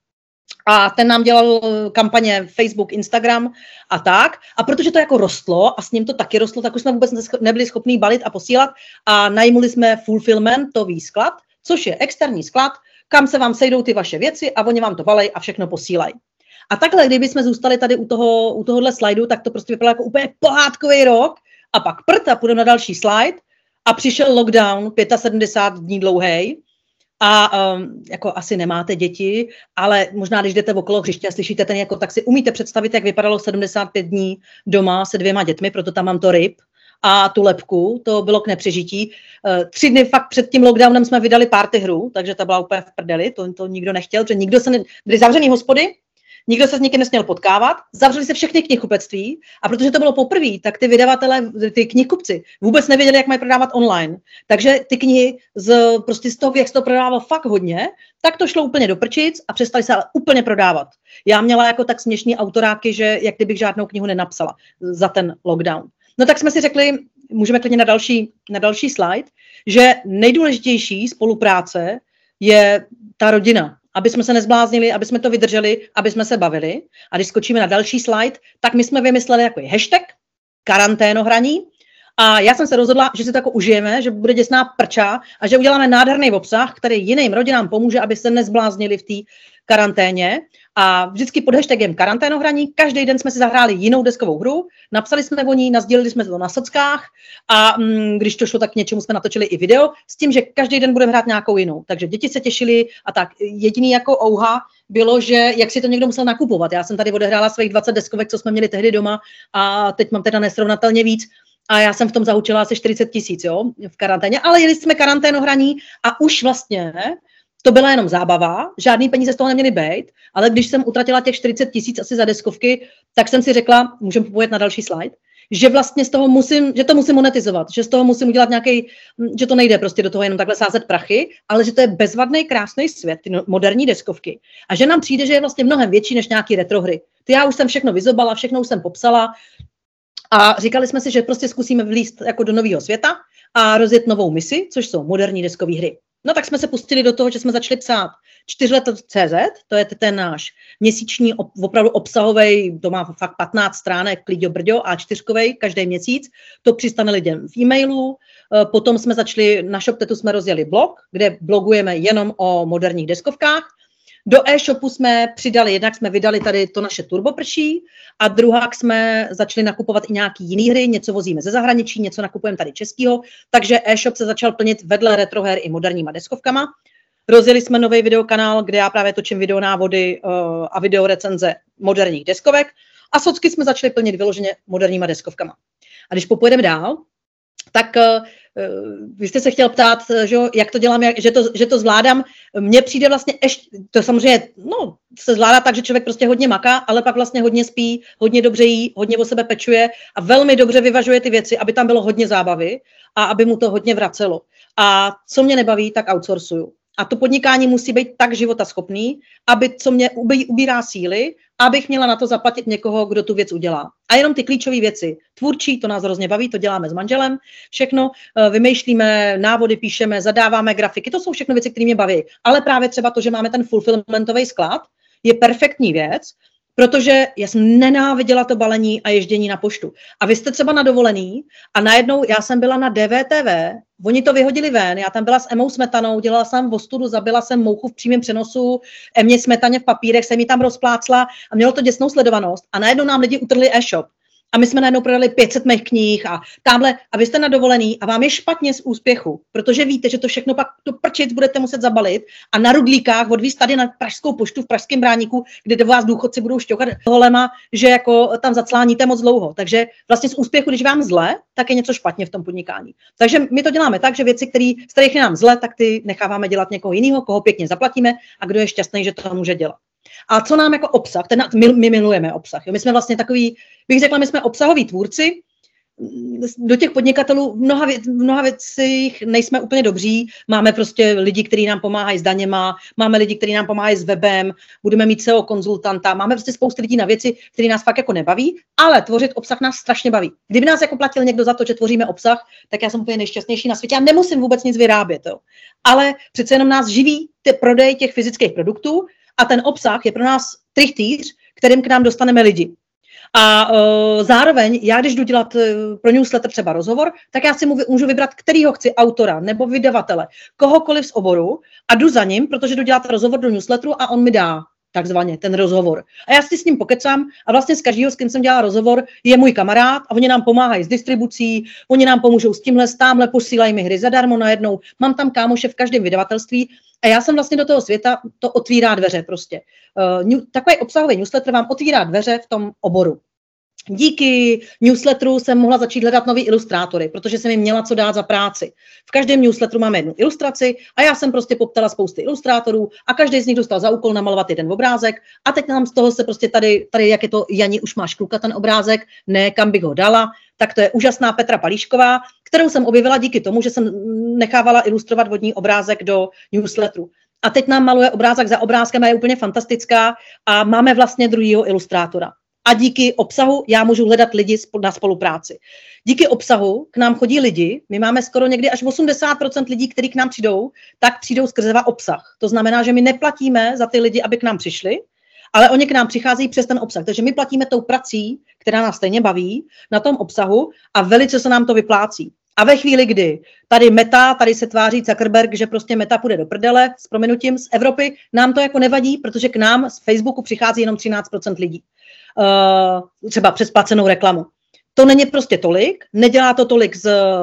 A ten nám dělal kampaně Facebook, Instagram a tak. A protože to jako rostlo a s ním to taky rostlo, tak už jsme vůbec nebyli schopní balit a posílat a najmuli jsme fulfillmentový sklad, což je externí sklad, kam se vám sejdou ty vaše věci a oni vám to balej a všechno posílají. A takhle, kdyby jsme zůstali tady u tohohle slajdu, tak to prostě vypadalo jako úplně pohádkový rok a pak a půjdeme na další slide a přišel lockdown 75 dní dlouhý. A jako asi nemáte děti, ale možná, když jdete okolo hřiště a slyšíte ten jako, tak si umíte představit, jak vypadalo 75 dní doma se 2 dětmi, proto tam mám to ryb a tu lebku, to bylo k nepřežití. 3 dny fakt před tím lockdownem jsme vydali party hru, takže ta byla úplně v prdeli, to nikdo nechtěl, protože nikdo se byli zavřený hospody, nikdo se s nikým nesměl potkávat, zavřeli se všechny knihkupectví a protože to bylo poprvé, tak ty vydavatelé, ty knihkupci vůbec nevěděli, jak mají prodávat online. Takže ty knihy z toho, jak se to prodávalo fakt hodně, tak to šlo úplně do prčic a přestali se ale úplně prodávat. Já měla jako tak směšný autoráky, že jak kdybych žádnou knihu nenapsala za ten lockdown. No tak jsme si řekli, můžeme klidně na další slide, že nejdůležitější spolupráce je ta rodina. Aby jsme se nezbláznili, aby jsme to vydrželi, aby jsme se bavili. A když skočíme na další slide, tak my jsme vymysleli takový hashtag karanténohraní. A já jsem se rozhodla, že si to jako užijeme, že bude děsná prča a že uděláme nádherný obsah, který jiným rodinám pomůže, aby se nezbláznili v té karanténě. A vždycky pod hashtagem karanténohraní každý den jsme si zahráli jinou deskovou hru, napsali jsme o ní, nasdílili jsme to na sockách a když to šlo, tak k něčemu jsme natočili i video s tím, že každý den budeme hrát nějakou jinou. Takže děti se těšily a tak. Jediný jako ouha bylo, že jak si to někdo musel nakupovat. Já jsem tady odehrála svých 20 deskovek, co jsme měli tehdy doma a teď mám teda nesrovnatelně víc. A já jsem v tom zahučila asi 40 000, jo, v karanténě, ale jeli jsme karanténohraní a už vlastně to byla jenom zábava, žádný peníze z toho neměly být, ale když jsem utratila těch 40 000 asi za deskovky, tak jsem si řekla, můžeme popojet na další slide, že vlastně z toho musím monetizovat, že z toho musím udělat nějaký, že to nejde prostě do toho jenom takhle sázet prachy, ale že to je bezvadný, krásný svět, ty moderní deskovky. A že nám přijde, že je vlastně mnohem větší než nějaký retrohry. Ty já už jsem všechno vyzobala, všechno už jsem popsala. A říkali jsme si, že prostě zkusíme vlíst jako do nového světa a rozjet novou misi, což jsou moderní deskové hry. No tak jsme se pustili do toho, že jsme začali psát Čtyřletr.cz, to je ten náš měsíční opravdu obsahový, to má fakt 15 stránek, klíďo brďo a čtyřkovej každý měsíc, to přistane lidem v e-mailu. Potom jsme začali, na ShopTetu jsme rozjeli blog, kde blogujeme jenom o moderních deskovkách. Do e-shopu jsme přidali, jednak jsme vydali tady to naše Turboprší a druhák jsme začali nakupovat i nějaký jiný hry, něco vozíme ze zahraničí, něco nakupujeme tady českýho, takže e-shop se začal plnit vedle retroher i moderníma deskovkama. Rozjeli jsme nový videokanál, kde já právě točím videonávody a videorecenze moderních deskovek a socky jsme začali plnit vyloženě moderníma deskovkama. A když popojedeme dál, tak vy jste se chtěl ptát, že jo, jak to dělám, že to zvládám. Mně přijde vlastně ještě, to samozřejmě no, se zvládá tak, že člověk prostě hodně maká, ale pak vlastně hodně spí, hodně dobře jí, hodně o sebe pečuje a velmi dobře vyvažuje ty věci, aby tam bylo hodně zábavy a aby mu to hodně vracelo. A co mě nebaví, tak outsourcuju. A to podnikání musí být tak životaschopný, aby co mě ubírá síly, abych měla na to zaplatit někoho, kdo tu věc udělá. A jenom ty klíčové věci. Tvůrčí, to nás hrozně baví, to děláme s manželem, všechno vymýšlíme, návody píšeme, zadáváme grafiky, to jsou všechno věci, které mě baví. Ale právě třeba to, že máme ten fulfillmentový sklad, je perfektní věc, protože já jsem nenáviděla to balení a ježdění na poštu. A vy jste třeba na dovolený a najednou já jsem byla na DVTV, oni to vyhodili ven, já tam byla s Emou Smetanou, dělala jsem vostudu, zabila jsem mouchu v přímém přenosu, Emě Smetaně v papírech, jsem ji tam rozplácla a mělo to děsnou sledovanost a najednou nám lidi utrli e-shop. A my jsme najednou prodali 500 mých knih a tamhle, a vy jste na dovolený a vám je špatně z úspěchu, protože víte, že to všechno pak to prčit budete muset zabalit a na rudlíkách odvízt tady na pražskou poštu v pražském Bráníku, kde do vás důchodci budou šťoukat holema, že jako tam zacláníte moc dlouho. Takže vlastně z úspěchu, když vám zle, tak je něco špatně v tom podnikání. Takže my to děláme tak, že věci, z kterých je nám zle, tak ty necháváme dělat někoho jiného, koho pěkně zaplatíme a kdo je šťastný, že to může dělat. A co nám jako obsah, my milujeme obsah. Jo? My jsme vlastně takový, bych řekla, my jsme obsahoví tvůrci, do těch podnikatelů v mnoha věcích nejsme úplně dobří, máme prostě lidi, kteří nám pomáhají s daněma, máme lidi, kteří nám pomáhají s webem, budeme mít SEO konzultanta, máme prostě spoustu lidí na věci, které nás fakt jako nebaví, ale tvořit obsah nás strašně baví. Kdyby nás jako platil někdo za to, že tvoříme obsah, tak já jsem úplně nejšťastnější na světě, já nemusím vůbec nic vyrábět, jo. Ale přece jenom nás živí prodej těch fyzických produktů. A ten obsah je pro nás trichtýř, kterým k nám dostaneme lidi. A zároveň, já když jdu dělat pro newsletter třeba rozhovor, tak já si můžu vybrat, kterýho chci, autora nebo vydavatele, kohokoliv z oboru a jdu za ním, protože jdu dělat rozhovor do newsletteru a on mi dá takzvaně ten rozhovor. A já si s ním pokecám a vlastně z každého, s kým jsem dělala rozhovor, je můj kamarád a oni nám pomáhají s distribucí, oni nám pomůžou s tímhle, s támhle, posílají mi hry zadarmo najednou, mám tam kámoše v každém vydavatelství. A já jsem vlastně do toho světa, to otvírá dveře prostě. Takový obsahový newsletter vám otvírá dveře v tom oboru. díky newsletteru jsem mohla začít hledat nový ilustrátory, protože jsem jim měla co dát za práci. V každém newsletteru máme jednu ilustraci a já jsem prostě poptala spousty ilustrátorů a každý z nich dostal za úkol namalovat jeden obrázek a teď nám z toho se prostě tady jak je to, Jani, už máš kluka ten obrázek, ne, kam bych ho dala, tak to je úžasná Petra Palíšková, kterou jsem objevila díky tomu, že jsem nechávala ilustrovat vodní obrázek do newsletteru. A teď nám maluje obrázek za obrázkem a je úplně fantastická a máme vlastně druhýho ilustrátora. A díky obsahu já můžu hledat lidi na spolupráci. Díky obsahu k nám chodí lidi, my máme skoro někdy až 80% lidí, kteří k nám přijdou, tak přijdou skrze obsah. To znamená, že my neplatíme za ty lidi, aby k nám přišli, ale oni k nám přicházejí přes ten obsah. Takže my platíme tou prací, která nás stejně baví, na tom obsahu a velice se nám to vyplácí. A ve chvíli, kdy tady se tváří Zuckerberg, že prostě Meta půjde do prdele, s prominutím, z Evropy, nám to jako nevadí, protože k nám z Facebooku přichází jenom 13% lidí. Třeba přes placenou reklamu. To není prostě tolik, nedělá to tolik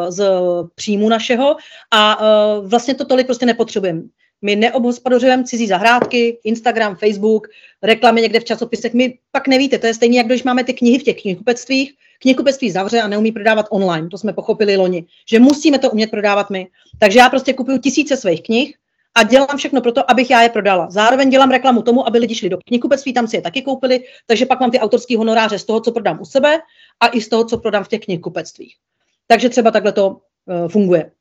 z příjmu našeho a vlastně to tolik prostě nepotřebujeme. My neobhospodařujeme cizí zahrádky, Instagram, Facebook, reklamy někde v časopisech. My pak nevíte, to je stejně, jak když máme ty knihy v těch knihkupectvích. Knihkupectví zavře a neumí prodávat online, to jsme pochopili loni, že musíme to umět prodávat my. Takže já prostě kupuju tisíce svých knih a dělám všechno pro to, abych já je prodala. Zároveň dělám reklamu tomu, aby lidi šli do knihkupectví, tam si je taky koupili, takže pak mám ty autorský honoráře z toho, co prodám u sebe a i z toho, co prodám v těch knihkupectvích. Takže třeba takhle to funguje.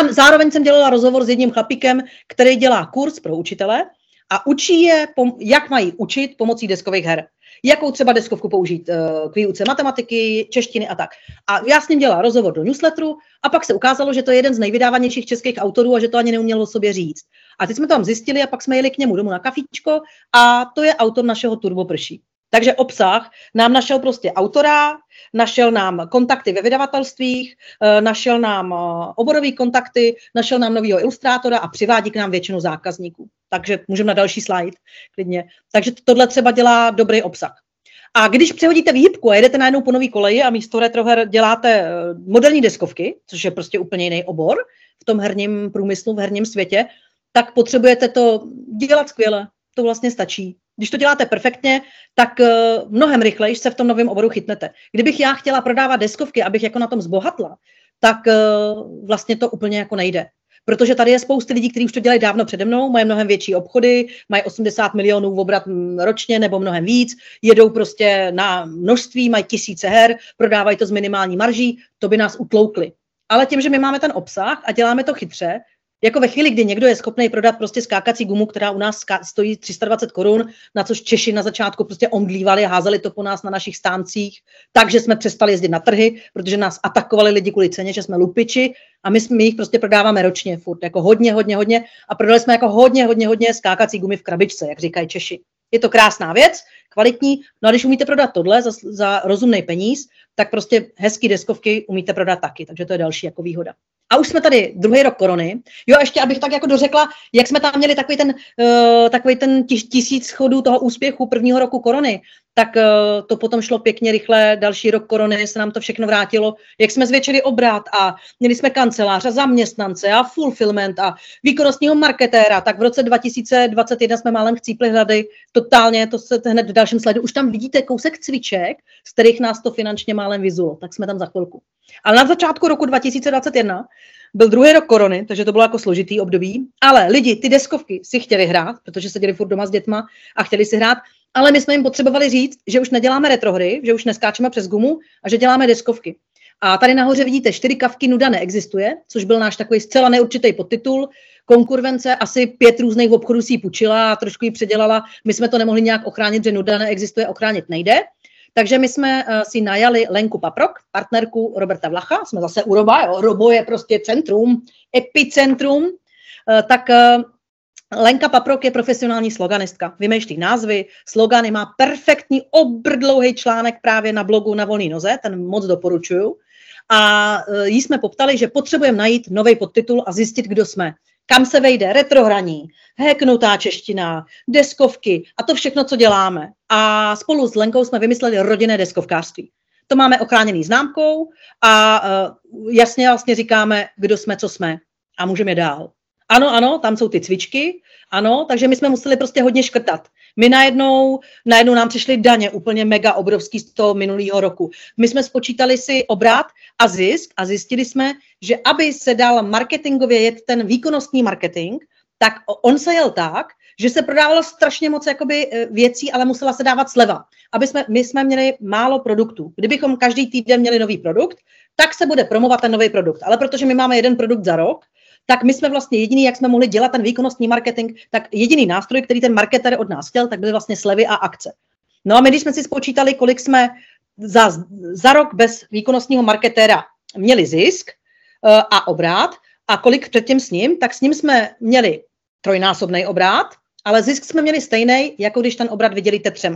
A zároveň jsem dělala rozhovor s jedním chlapíkem, který dělá kurz pro učitele a učí je, jak mají učit pomocí deskových her. Jakou třeba deskovku použít k výuce matematiky, češtiny a tak. A já s ním dělala rozhovor do newsletteru a pak se ukázalo, že to je jeden z nejvydávanějších českých autorů a že to ani neuměl o sobě říct. A teď jsme to tam zjistili a pak jsme jeli k němu domů na kafíčko a to je autor našeho Turboprší. Takže obsah nám našel prostě autora, našel nám kontakty ve vydavatelstvích, našel nám oborové kontakty, našel nám nového ilustrátora a přivádí k nám většinu zákazníků. Takže můžeme na další slide, klidně. Takže tohle třeba dělá dobrý obsah. A když přehodíte výhybku a jedete najednou po nový koleji a místo retroher děláte moderní deskovky, což je prostě úplně jiný obor v tom herním průmyslu, v herním světě, tak potřebujete to dělat skvěle. To vlastně stačí. Když to děláte perfektně, tak mnohem rychleji se v tom novém oboru chytnete. Kdybych já chtěla prodávat deskovky, abych jako na tom zbohatla, tak vlastně to úplně jako nejde. Protože tady je spousta lidí, kteří už to dělají dávno přede mnou, mají mnohem větší obchody, mají 80 milionů obrat ročně nebo mnohem víc, jedou prostě na množství, mají tisíce her, prodávají to s minimální marží, to by nás utloukli. Ale tím, že my máme ten obsah a děláme to chytře, jako ve chvíli, kdy někdo je schopný prodat prostě skákací gumu, která u nás stojí 320 korun, na což Češi na začátku prostě omdlívali a házeli to po nás na našich stáncích, takže jsme přestali jezdit na trhy, protože nás atakovali lidi kvůli ceně, že jsme lupiči a my jich prostě prodáváme ročně furt, jako hodně a prodali jsme jako hodně skákací gumy v krabičce, jak říkají Češi. Je to krásná věc, kvalitní, no a když umíte prodat tohle za rozumnej peníz, tak prostě hezký deskovky umíte prodat taky, takže to je další jako výhoda. A už jsme tady druhý rok korony. Jo, a ještě abych tak jako dořekla, jak jsme tam měli takový ten 1000 schodů toho úspěchu prvního roku korony, tak to potom šlo pěkně rychle, další rok korony se nám to všechno vrátilo, jak jsme zvětšili obrat a měli jsme kancelář a zaměstnance a fulfillment a výkonnostního marketéra, tak v roce 2021 jsme málem chcípli hlady, totálně, to se hned v dalším slajdu, už tam vidíte kousek cviček, z kterých nás to finančně málem vyzulo, tak jsme tam za chvilku. Ale na začátku roku 2021 byl druhý rok korony, takže to bylo jako složitý období, ale lidi ty deskovky si chtěli hrát, protože seděli furt doma s dětma a chtěli si hrát, ale my jsme jim potřebovali říct, že už neděláme retrohry, že už neskáčeme přes gumu a že děláme deskovky. A tady nahoře vidíte 4 kavky, nuda neexistuje, což byl náš takový zcela neurčitý podtitul. Konkurvence asi 5 různých obchodů si ji půjčila a trošku ji předělala. My jsme to nemohli nějak ochránit, že nuda neexistuje, ochránit nejde. Takže my jsme si najali Lenku Paprok, partnerku Roberta Vlacha, jsme zase u Roba, jo. Robo je prostě centrum, epicentrum, tak Lenka Paprok je profesionální sloganistka, vymýšlí názvy, slogany, má perfektní obrdlouhý článek právě na blogu Na volný noze, ten moc doporučuju. A jí jsme poptali, že potřebujeme najít nový podtitul a zjistit, kdo jsme. Kam se vejde retrohraní, heknutá čeština, deskovky a to všechno, co děláme. A spolu s Lenkou jsme vymysleli Rodinné deskovkářství. To máme ochráněný známkou a jasně říkáme, kdo jsme, co jsme a můžeme dál. Ano, tam jsou ty cvičky, ano, takže my jsme museli prostě hodně škrtat. My najednou nám přišly daně úplně mega obrovský z toho minulého roku. My jsme spočítali si obrat a zisk a zjistili jsme, že aby se dal marketingově jet ten výkonnostní marketing, tak on se jel tak, že se prodávalo strašně moc jakoby věcí, ale musela se dávat sleva. My jsme měli málo produktů. Kdybychom každý týden měli nový produkt, tak se bude promovat ten nový produkt. Ale protože my máme jeden produkt za rok, tak my jsme vlastně jediný, jak jsme mohli dělat ten výkonnostní marketing, tak jediný nástroj, který ten marketer od nás chtěl, tak byly vlastně slevy a akce. No a my, když jsme si spočítali, kolik jsme za rok bez výkonnostního marketéra měli zisk a obrat a kolik předtím s ním, tak s ním jsme měli trojnásobný obrat, ale zisk jsme měli stejný, jako když ten obrat vydělíte 3.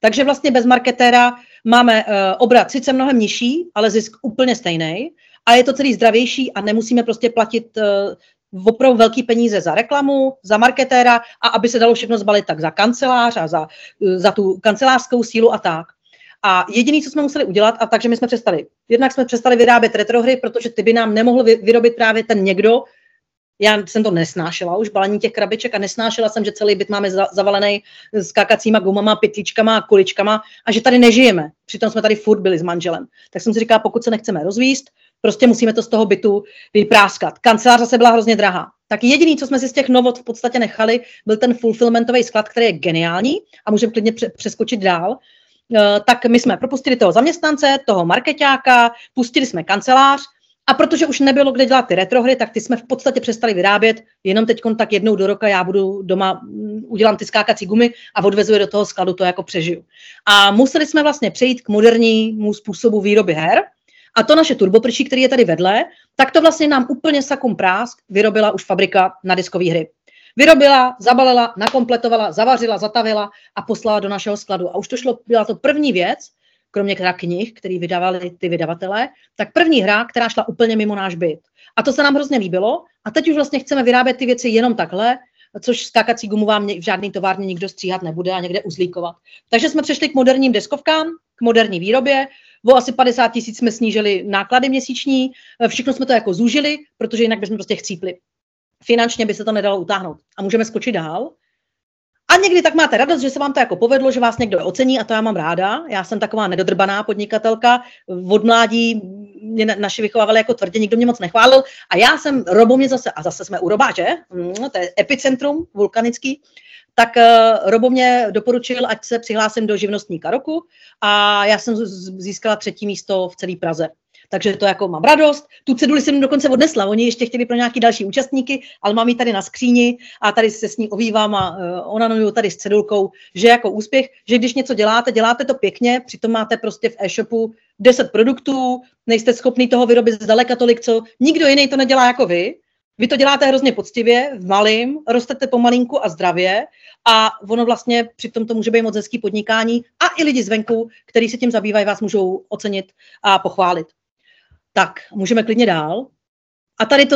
Takže vlastně bez marketéra máme obrat sice mnohem nižší, ale zisk úplně stejný. A je to celý zdravější a nemusíme prostě platit opravdu velký peníze za reklamu, za marketéra a aby se dalo všechno zbalit, tak za kancelář a za tu kancelářskou sílu a tak. A jediné, co jsme museli udělat, a takže my jsme přestali. Jednak jsme přestali vyrábět retrohry, protože ty by nám nemohl vyrobit právě ten někdo. Já jsem to nesnášela už, balení těch krabiček a nesnášela jsem, že celý byt máme zavalený skákacíma gumama, pytličkama a kuličkama a že tady nežijeme. Přitom jsme tady furt byli s manželem. Tak jsem si říkala, pokud se nechceme rozvíst, prostě musíme to z toho bytu vypráskat. Kancelář zase byla hrozně drahá. Tak jediný, co jsme si z těch novot v podstatě nechali, byl ten fulfillmentový sklad, který je geniální a můžeme klidně přeskočit dál. Tak my jsme propustili toho zaměstnance, toho markeťáka, pustili jsme kancelář a protože už nebylo kde dělat ty retrohry, tak ty jsme v podstatě přestali vyrábět. Jenom teď tak jednou do roka já budu doma, udělám ty skákací gumy a odvezu je do toho skladu, to jako přežiju. A museli jsme vlastně přejít k modernímu způsobu výroby her. A to naše turboprší, který je tady vedle, tak to vlastně nám úplně sakum prásk vyrobila už fabrika na diskové hry. Vyrobila, zabalila, nakompletovala, zavařila, zatavila a poslala do našeho skladu. A už to šlo, byla to první věc, kromě teda knih, který vydávali ty vydavatelé, tak první hra, která šla úplně mimo náš byt. A to se nám hrozně líbilo. A teď už vlastně chceme vyrábět ty věci jenom takhle, což skákací gumu vám v žádný továrně nikdo stříhat nebude a někde uzlíkovat. Takže jsme přešli k moderním deskovkám, k moderní výrobě. O asi 50 000 jsme snížili náklady měsíční, všechno jsme to jako zúžili, protože jinak bychom prostě chcípli. Finančně by se to nedalo utáhnout a můžeme skočit dál. A někdy tak máte radost, že se vám to jako povedlo, že vás někdo ocení a to já mám ráda. Já jsem taková nedodrbaná podnikatelka, od mládí mě naši vychovávali jako tvrdě, nikdo mě moc nechválil a já jsem zase jsme u Roba, že? To je epicentrum vulkanický. Tak Robo mě doporučil, ať se přihlásím do živnostníka roku a já jsem získala 3. místo v celé Praze. Takže to jako mám radost. Tu ceduli jsem dokonce odnesla, oni ještě chtěli pro nějaký další účastníky, ale mám ji tady na skříni a tady se s ní ovívám a onanuju tady s cedulkou, že jako úspěch, že když něco děláte, děláte to pěkně, přitom máte prostě v e-shopu 10 produktů, nejste schopný toho vyrobit zdaleka tolik, co nikdo jiný to nedělá jako vy. Vy to děláte hrozně poctivě, v malým, rostete pomalinku a zdravě a ono vlastně přitom to může být moc hezký podnikání a i lidi zvenku, kteří se tím zabývají, vás můžou ocenit a pochválit. Tak, můžeme klidně dál. A tady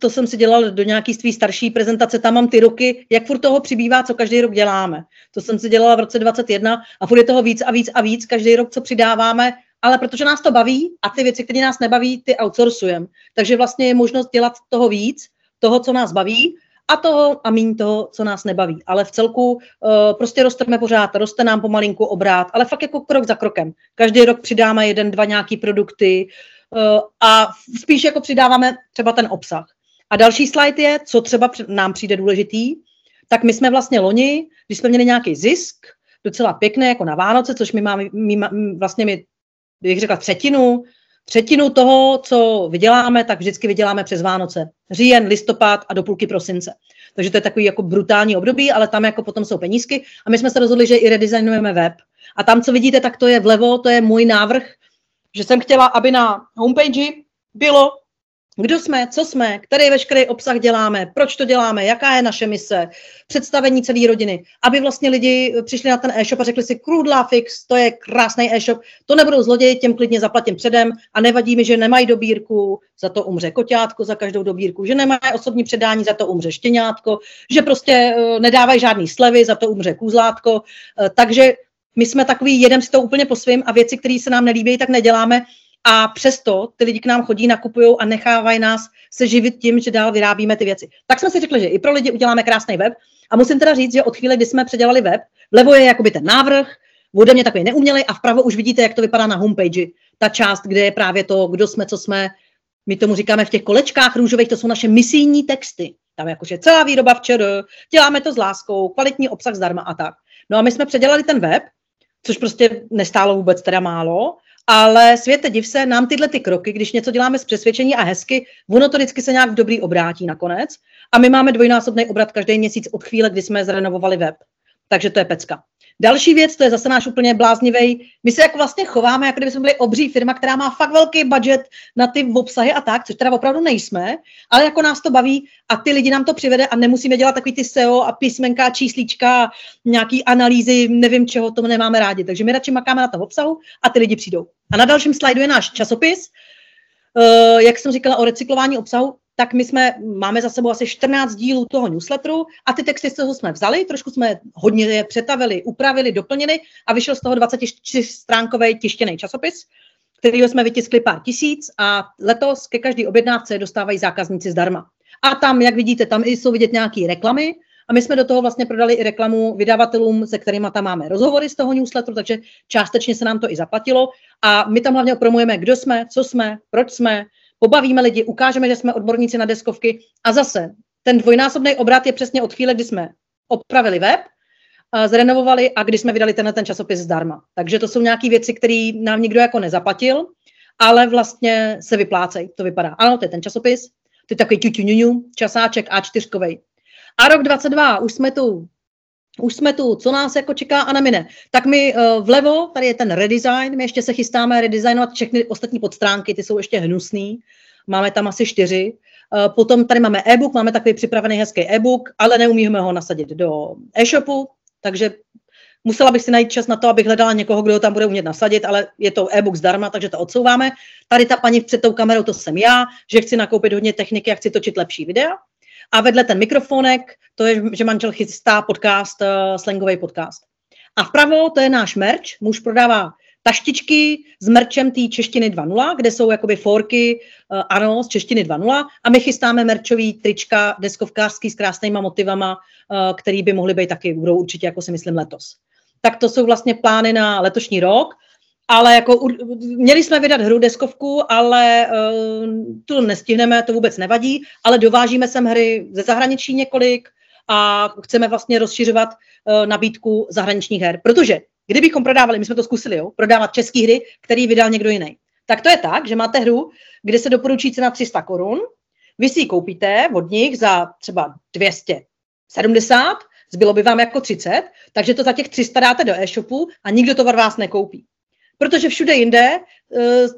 to jsem si dělal do nějaký svý starší prezentace, tam mám ty roky, jak furt toho přibývá, co každý rok děláme. To jsem si dělala v roce 2021 a furt je toho víc a víc a víc, každý rok, co přidáváme, ale protože nás to baví a ty věci, které nás nebaví, ty outsourcujeme. Takže vlastně je možnost dělat toho víc, toho, co nás baví a míň toho, co nás nebaví. Ale v celku prostě rosteme pořád, roste nám pomalinku obrat, ale fakt jako krok za krokem. Každý rok přidáme 1, 2 nějaký produkty a spíš jako přidáváme třeba ten obsah. A další slide je, co třeba nám přijde důležitý, tak my jsme vlastně loni, když jsme měli nějaký zisk, docela pěkný, jako na Vánoce, což my bych řekla třetinu toho, co vyděláme, tak vždycky vyděláme přes Vánoce. Říjen, listopad a do půlky prosince. Takže to je takový jako brutální období, ale tam jako potom jsou penízky. A my jsme se rozhodli, že i redesignujeme web. A tam, co vidíte, tak to je vlevo, to je můj návrh, že jsem chtěla, aby na homepage bylo, kdo jsme, co jsme, který veškerý obsah děláme, proč to děláme, jaká je naše mise, představení celé rodiny, aby vlastně lidi přišli na ten e-shop a řekli si krudlá fix, to je krásný e-shop, to nebudou zloději, těm klidně zaplatím předem a nevadí mi, že nemají dobírku, za to umře koťátko za každou dobírku, že nemají osobní předání, za to umře štěňátko, že prostě nedávají žádný slevy, za to umře kůzlátko, takže my jsme takový jeden si to úplně po svým a věci, které se nám nelíbí, tak neděláme. a přesto ty lidi k nám chodí, nakupujou a nechávají nás se živit tím, že dál vyrábíme ty věci. Tak jsme si řekli, že i pro lidi uděláme krásný web a musím teda říct, že od chvíle, kdy jsme předělali web, vlevo je jakoby ten návrh, ode mě takový neumělej a vpravo už vidíte, jak to vypadá na homepage, ta část, kde je právě to, kdo jsme, co jsme. My tomu říkáme v těch kolečkách růžových, to jsou naše misijní texty. Tam jakože celá výroba včera, děláme to s láskou, kvalitní obsah zdarma a tak. No a my jsme předělali ten web, což prostě nestálo vůbec teda málo, ale světe div se, nám tyhle ty kroky, když něco děláme z přesvědčení a hezky, ono to vždycky se nějak v dobrý obrátí nakonec. A my máme dvojnásobný obrat každý měsíc od chvíle, kdy jsme zrenovovali web. Takže to je pecka. Další věc, to je zase náš úplně bláznivý. My se jako vlastně chováme, jako kdyby jsme byli obří firma, která má fakt velký budget na ty obsahy a tak, což teda opravdu nejsme, ale jako nás to baví a ty lidi nám to přivede a nemusíme dělat takový ty SEO a písmenka, číslíčka, nějaký analýzy, nevím čeho, to nemáme rádi. Takže my radši makáme na tom obsahu a ty lidi přijdou. A na dalším slajdu je náš časopis. Jak jsem říkala o recyklování obsahu, tak my máme za sebou asi 14 dílů toho newsletteru a ty texty, co jsme vzali, trošku jsme hodně je přetavili, upravili, doplnili a vyšel z toho 24-stránkový tištěný časopis, kterýho jsme vytiskli pár tisíc a letos ke každý objednávce dostávají zákazníci zdarma. A tam, jak vidíte, tam jsou vidět nějaké reklamy a my jsme do toho vlastně prodali i reklamu vydavatelům, se kterými tam máme rozhovory z toho newsletteru, takže částečně se nám to i zaplatilo a my tam hlavně promujeme, kdo jsme, co jsme, proč jsme, pobavíme lidi, ukážeme, že jsme odborníci na deskovky a zase ten dvojnásobný obrat je přesně od chvíle, kdy jsme opravili web, zrenovovali a kdy jsme vydali ten časopis zdarma. Takže to jsou nějaké věci, které nám nikdo jako nezaplatil, ale vlastně se vyplácejí, to vypadá. Ano, to je ten časopis, to je takový ťuťuňuňu, časáček A4. A rok 22, už jsme tu, co nás jako čeká a na mine. Tak my vlevo, tady je ten redesign, my ještě se chystáme redesignovat všechny ostatní podstránky, ty jsou ještě hnusný, máme tam asi 4. Potom tady máme e-book, máme takový připravený hezký e-book, ale neumíme ho nasadit do e-shopu, takže musela bych si najít čas na to, abych hledala někoho, kdo ho tam bude umět nasadit, ale je to e-book zdarma, takže to odsouváme. Tady ta paní před tou kamerou, to jsem já, že chci nakoupit hodně techniky a chci točit lepší videa. A vedle ten mikrofonek, to je, že manžel chystá podcast, slangový podcast. A vpravo to je náš merch, muž prodává taštičky s merčem té Češtiny 2.0, kde jsou jakoby forky, ano, z Češtiny 2.0 a my chystáme merčový trička deskovkářský s krásnýma motivama, který by mohly být taky, budou určitě, jako si myslím, letos. Tak to jsou vlastně plány na letošní rok, ale jako měli jsme vydat hru deskovku, ale to nestihneme, to vůbec nevadí, ale dovážíme sem hry ze zahraničí několik a chceme vlastně rozšiřovat nabídku zahraničních her, protože kdybychom prodávali, my jsme to zkusili, prodávat české hry, který vydal někdo jiný. Tak to je tak, že máte hru, kde se doporučí cena 300 korun, vy si ji koupíte od nich za třeba 270, zbylo by vám jako 30, takže to za těch 300 dáte do e-shopu a nikdo to od vás nekoupí. Protože všude jinde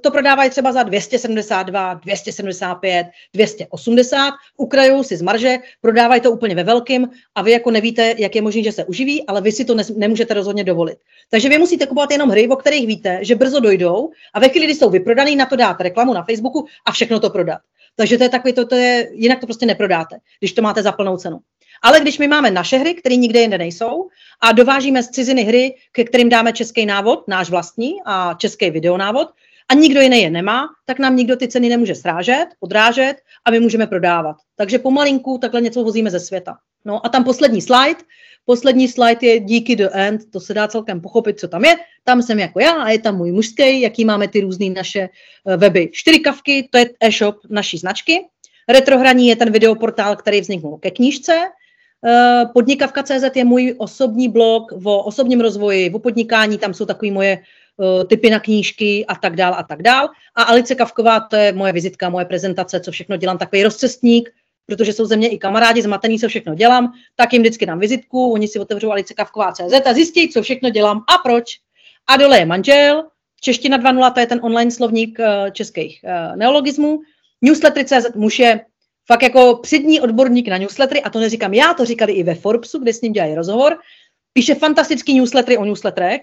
to prodávají třeba za 272, 275, 280, ukrajou si z marže, prodávají to úplně ve velkým a vy jako nevíte, jak je možné, že se uživí, ale vy si to nemůžete rozhodně dovolit. Takže vy musíte kupovat jenom hry, o kterých víte, že brzo dojdou a ve chvíli, kdy jsou vyprodaný, na to dáte reklamu na Facebooku a všechno to prodat. Takže to je takový, jinak to prostě neprodáte, když to máte za plnou cenu. Ale když my máme naše hry, které nikde jinde nejsou a dovážíme z ciziny hry, ke kterým dáme český návod, náš vlastní a český videonávod a nikdo jiný je nemá, tak nám nikdo ty ceny nemůže odrážet a my můžeme prodávat. Takže pomalinku takhle něco vozíme ze světa. No a tam poslední slide je díky The End, to se dá celkem pochopit, co tam je. Tam jsem jako já a je tam můj mužský, jaký máme ty různý naše weby. 4 kavky, to je e-shop naší značky. Retrohraní je ten videoportál, který vzniknul ke knížce. Podnikavka.cz je můj osobní blog o osobním rozvoji, o podnikání, tam jsou takové moje typy na knížky a tak dál a tak dál. A Alice Kavková, to je moje vizitka, moje prezentace, co všechno dělám, takový rozcestník, protože jsou ze mě i kamarádi zmatení, co všechno dělám, tak jim vždycky dám vizitku, oni si otevřou alicekavková.cz a zjistí, co všechno dělám a proč. A dole je manžel, Čeština 2.0, to je ten online slovník českých neologismů, newslettery.cz, muž je fakt jako přední odborník na newslettery, a to neříkám já, to říkali i ve Forbesu, kde s ním dělají rozhovor, píše fantastický newslettery o newsletterech,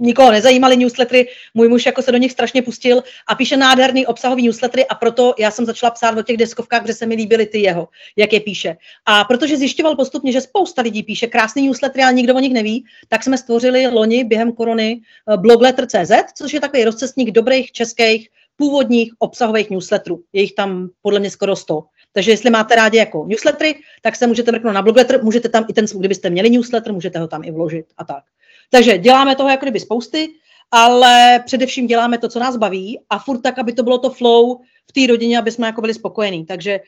nikoho nezajímaly newslettery, můj muž jako se do nich strašně pustil a píše nádherný obsahový newslettery a proto já jsem začala psát o těch deskovkách, kde se mi líbily ty jeho, jak je píše. A protože zjišťoval postupně, že spousta lidí píše krásný newslettery, ale nikdo o nich neví, tak jsme stvořili loni během korony Blogletr.cz, což je takový rozcestník dobrých českých původních obsahových newsletterů. Je jich tam podle mě skoro 100. Takže jestli máte rádi jako newslettery, tak se můžete mrknout na Blogletr, můžete tam i ten, kdybyste měli newsletter, můžete ho tam i vložit a tak. Takže děláme toho jako kdyby spousty, ale především děláme to, co nás baví a furt tak, aby to bylo to flow v té rodině, aby jsme jako byli spokojení. Takže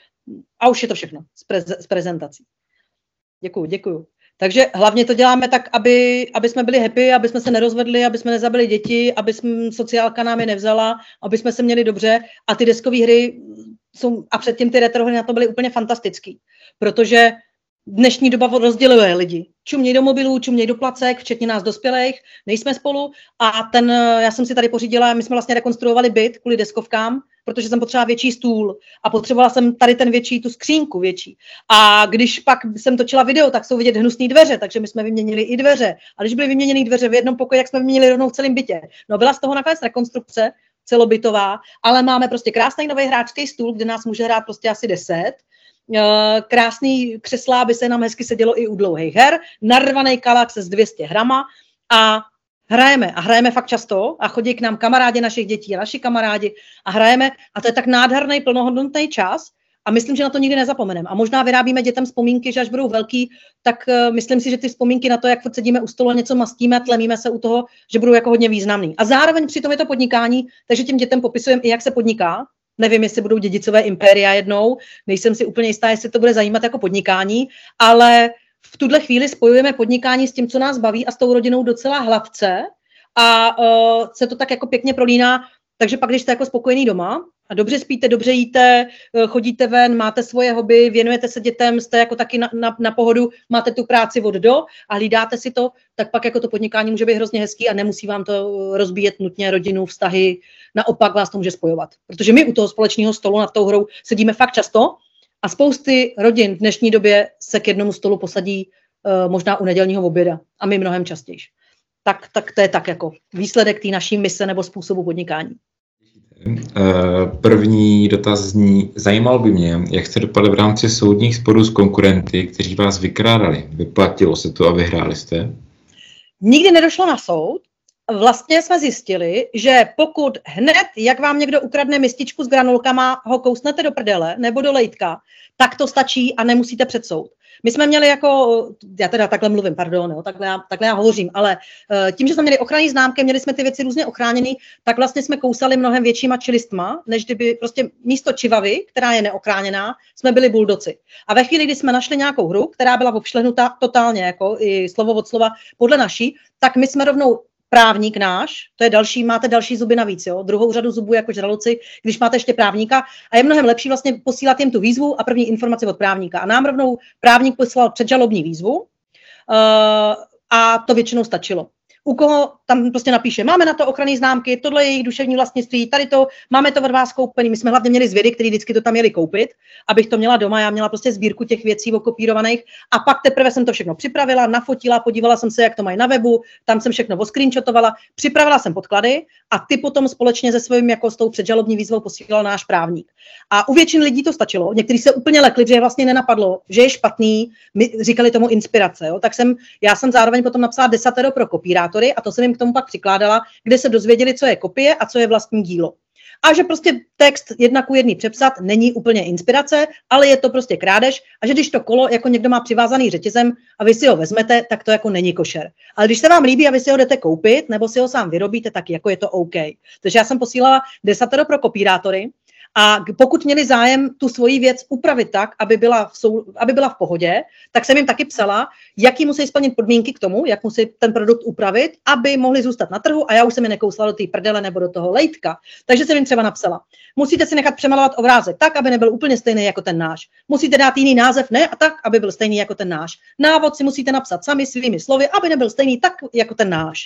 a už je to všechno z prezentací. Děkuju. Takže hlavně to děláme tak, aby jsme byli happy, aby jsme se nerozvedli, aby jsme nezabili děti, aby jsme, sociálka nám je nevzala, aby jsme se měli dobře a ty deskové hry jsou, a předtím ty retrohry na to byly úplně fantastický, protože dnešní doba rozděluje lidi. Čuměj do mobilů, čuměj do placek, včetně nás dospělých, nejsme spolu. A já jsem si tady pořídila, my jsme vlastně rekonstruovali byt kvůli deskovkám, protože jsem potřebovala větší stůl a potřebovala jsem tady tu skřínku větší. A když pak jsem točila video, tak jsou vidět hnusné dveře, takže my jsme vyměnili i dveře. A když byly vyměněné dveře v jednom pokoji, tak jsme vyměnili rovnou v celém bytě. No byla z toho nakonec rekonstrukce celobytová, ale máme prostě krásný nový hráčský stůl, kde nás může hrát prostě asi 10. Krásný křesla, aby se nám hezky sedělo i u dlouhých her, narvaný kalax s 200 grama a hrajeme fakt často a chodí k nám kamarádi našich dětí a naši kamarádi a hrajeme a to je tak nádherný plnohodnotný čas a myslím, že na to nikdy nezapomeneme a možná vyrábíme dětem vzpomínky, že až budou velký, tak myslím si, že ty vzpomínky na to, jak furt sedíme u stolu a něco mastíme a tlemíme se u toho, že budou jako hodně významný a zároveň přitom je to podnikání, takže těm dětem popisujeme i jak se podniká. Nevím, jestli budou dědicové impéria jednou, nejsem si úplně jistá, jestli to bude zajímat jako podnikání, ale v tuhle chvíli spojujeme podnikání s tím, co nás baví a s tou rodinou docela hladce a se to tak jako pěkně prolíná, takže pak, když jste jako spokojený doma a dobře spíte, dobře jíte, chodíte ven, máte svoje hobby, věnujete se dětem, jste jako taky na pohodu, máte tu práci od do a hlídáte si to, tak pak jako to podnikání může být hrozně hezký a nemusí vám to rozbíjet nutně rodinu, vztahy, naopak vás to může spojovat. Protože my u toho společného stolu nad tou hrou sedíme fakt často a spousty rodin v dnešní době se k jednomu stolu posadí možná u nedělního oběda a my mnohem častěji. Tak to je tak jako výsledek té naší mise nebo způsobu podnikání. První dotaz zní, zajímal by mě, jak jste dopadli v rámci soudních sporů s konkurenty, kteří vás vykrádali. Vyplatilo se to a vyhráli jste? Nikdy nedošlo na soud. Vlastně jsme zjistili, že pokud hned, jak vám někdo ukradne mističku s granulkama, ho kousnete do prdele nebo do lejtka, tak to stačí a nemusíte před soud. My jsme měli jako, já teda takhle mluvím, pardon, jo, takhle já hovořím, ale tím, že jsme měli ochranné známky, měli jsme ty věci různě ochráněný, tak vlastně jsme kousali mnohem většíma čilistma, než kdyby prostě místo čivavy, která je neochráněná, jsme byli buldoci. A ve chvíli, kdy jsme našli nějakou hru, která byla obšlehnutá totálně, jako i slovo od slova podle naší, tak my jsme rovnou právník náš, to je další, máte další zuby navíc, jo? Druhou řadu zubů jako žraloci, když máte ještě právníka a je mnohem lepší vlastně posílat jim tu výzvu a první informaci od právníka. A nám rovnou právník poslal předžalobní výzvu a to většinou stačilo. U koho tam prostě napíše, máme na to ochranné známky, tohle je jejich duševní vlastnictví, tady to, máme to od vás koupený. My jsme hlavně měli zvědy, kteří vždycky to tam jeli koupit, abych to měla doma, já měla prostě sbírku těch věcí okopírovaných a pak teprve jsem to všechno připravila, nafotila, podívala jsem se, jak to mají na webu, tam jsem všechno oscreenshotovala, připravila jsem podklady a ty potom společně se svým jako s tou předžalobní výzvou posílal náš právník. A u většiny lidí to stačilo, někteří se úplně lekli, že je vlastně nenapadlo, že je špatný, my říkali tomu inspirace, jo? Tak já jsem zároveň potom napsala desatero pro kopírák. A to jsem jim k tomu pak přikládala, kde se dozvěděli, co je kopie a co je vlastní dílo. A že prostě text 1:1 přepsat není úplně inspirace, ale je to prostě krádež a že když to kolo jako někdo má přivázaný řetězem a vy si ho vezmete, tak to jako není košer. Ale když se vám líbí a vy si ho jdete koupit nebo si ho sám vyrobíte, tak jako je to OK. Takže já jsem posílala desatero pro kopírátory a pokud měli zájem tu svoji věc upravit tak, aby byla v pohodě, tak jsem jim taky psala, jaký musí splnit podmínky k tomu, jak musí ten produkt upravit, aby mohli zůstat na trhu a já už jsem je nekousla do té prdele nebo do toho lejtka. Takže jsem jim třeba napsala, musíte si nechat přemalovat obrázek tak, aby nebyl úplně stejný jako ten náš. Musíte dát jiný název, ne, a tak, aby byl stejný jako ten náš. Návod si musíte napsat sami svými slovy, aby nebyl stejný tak jako ten náš.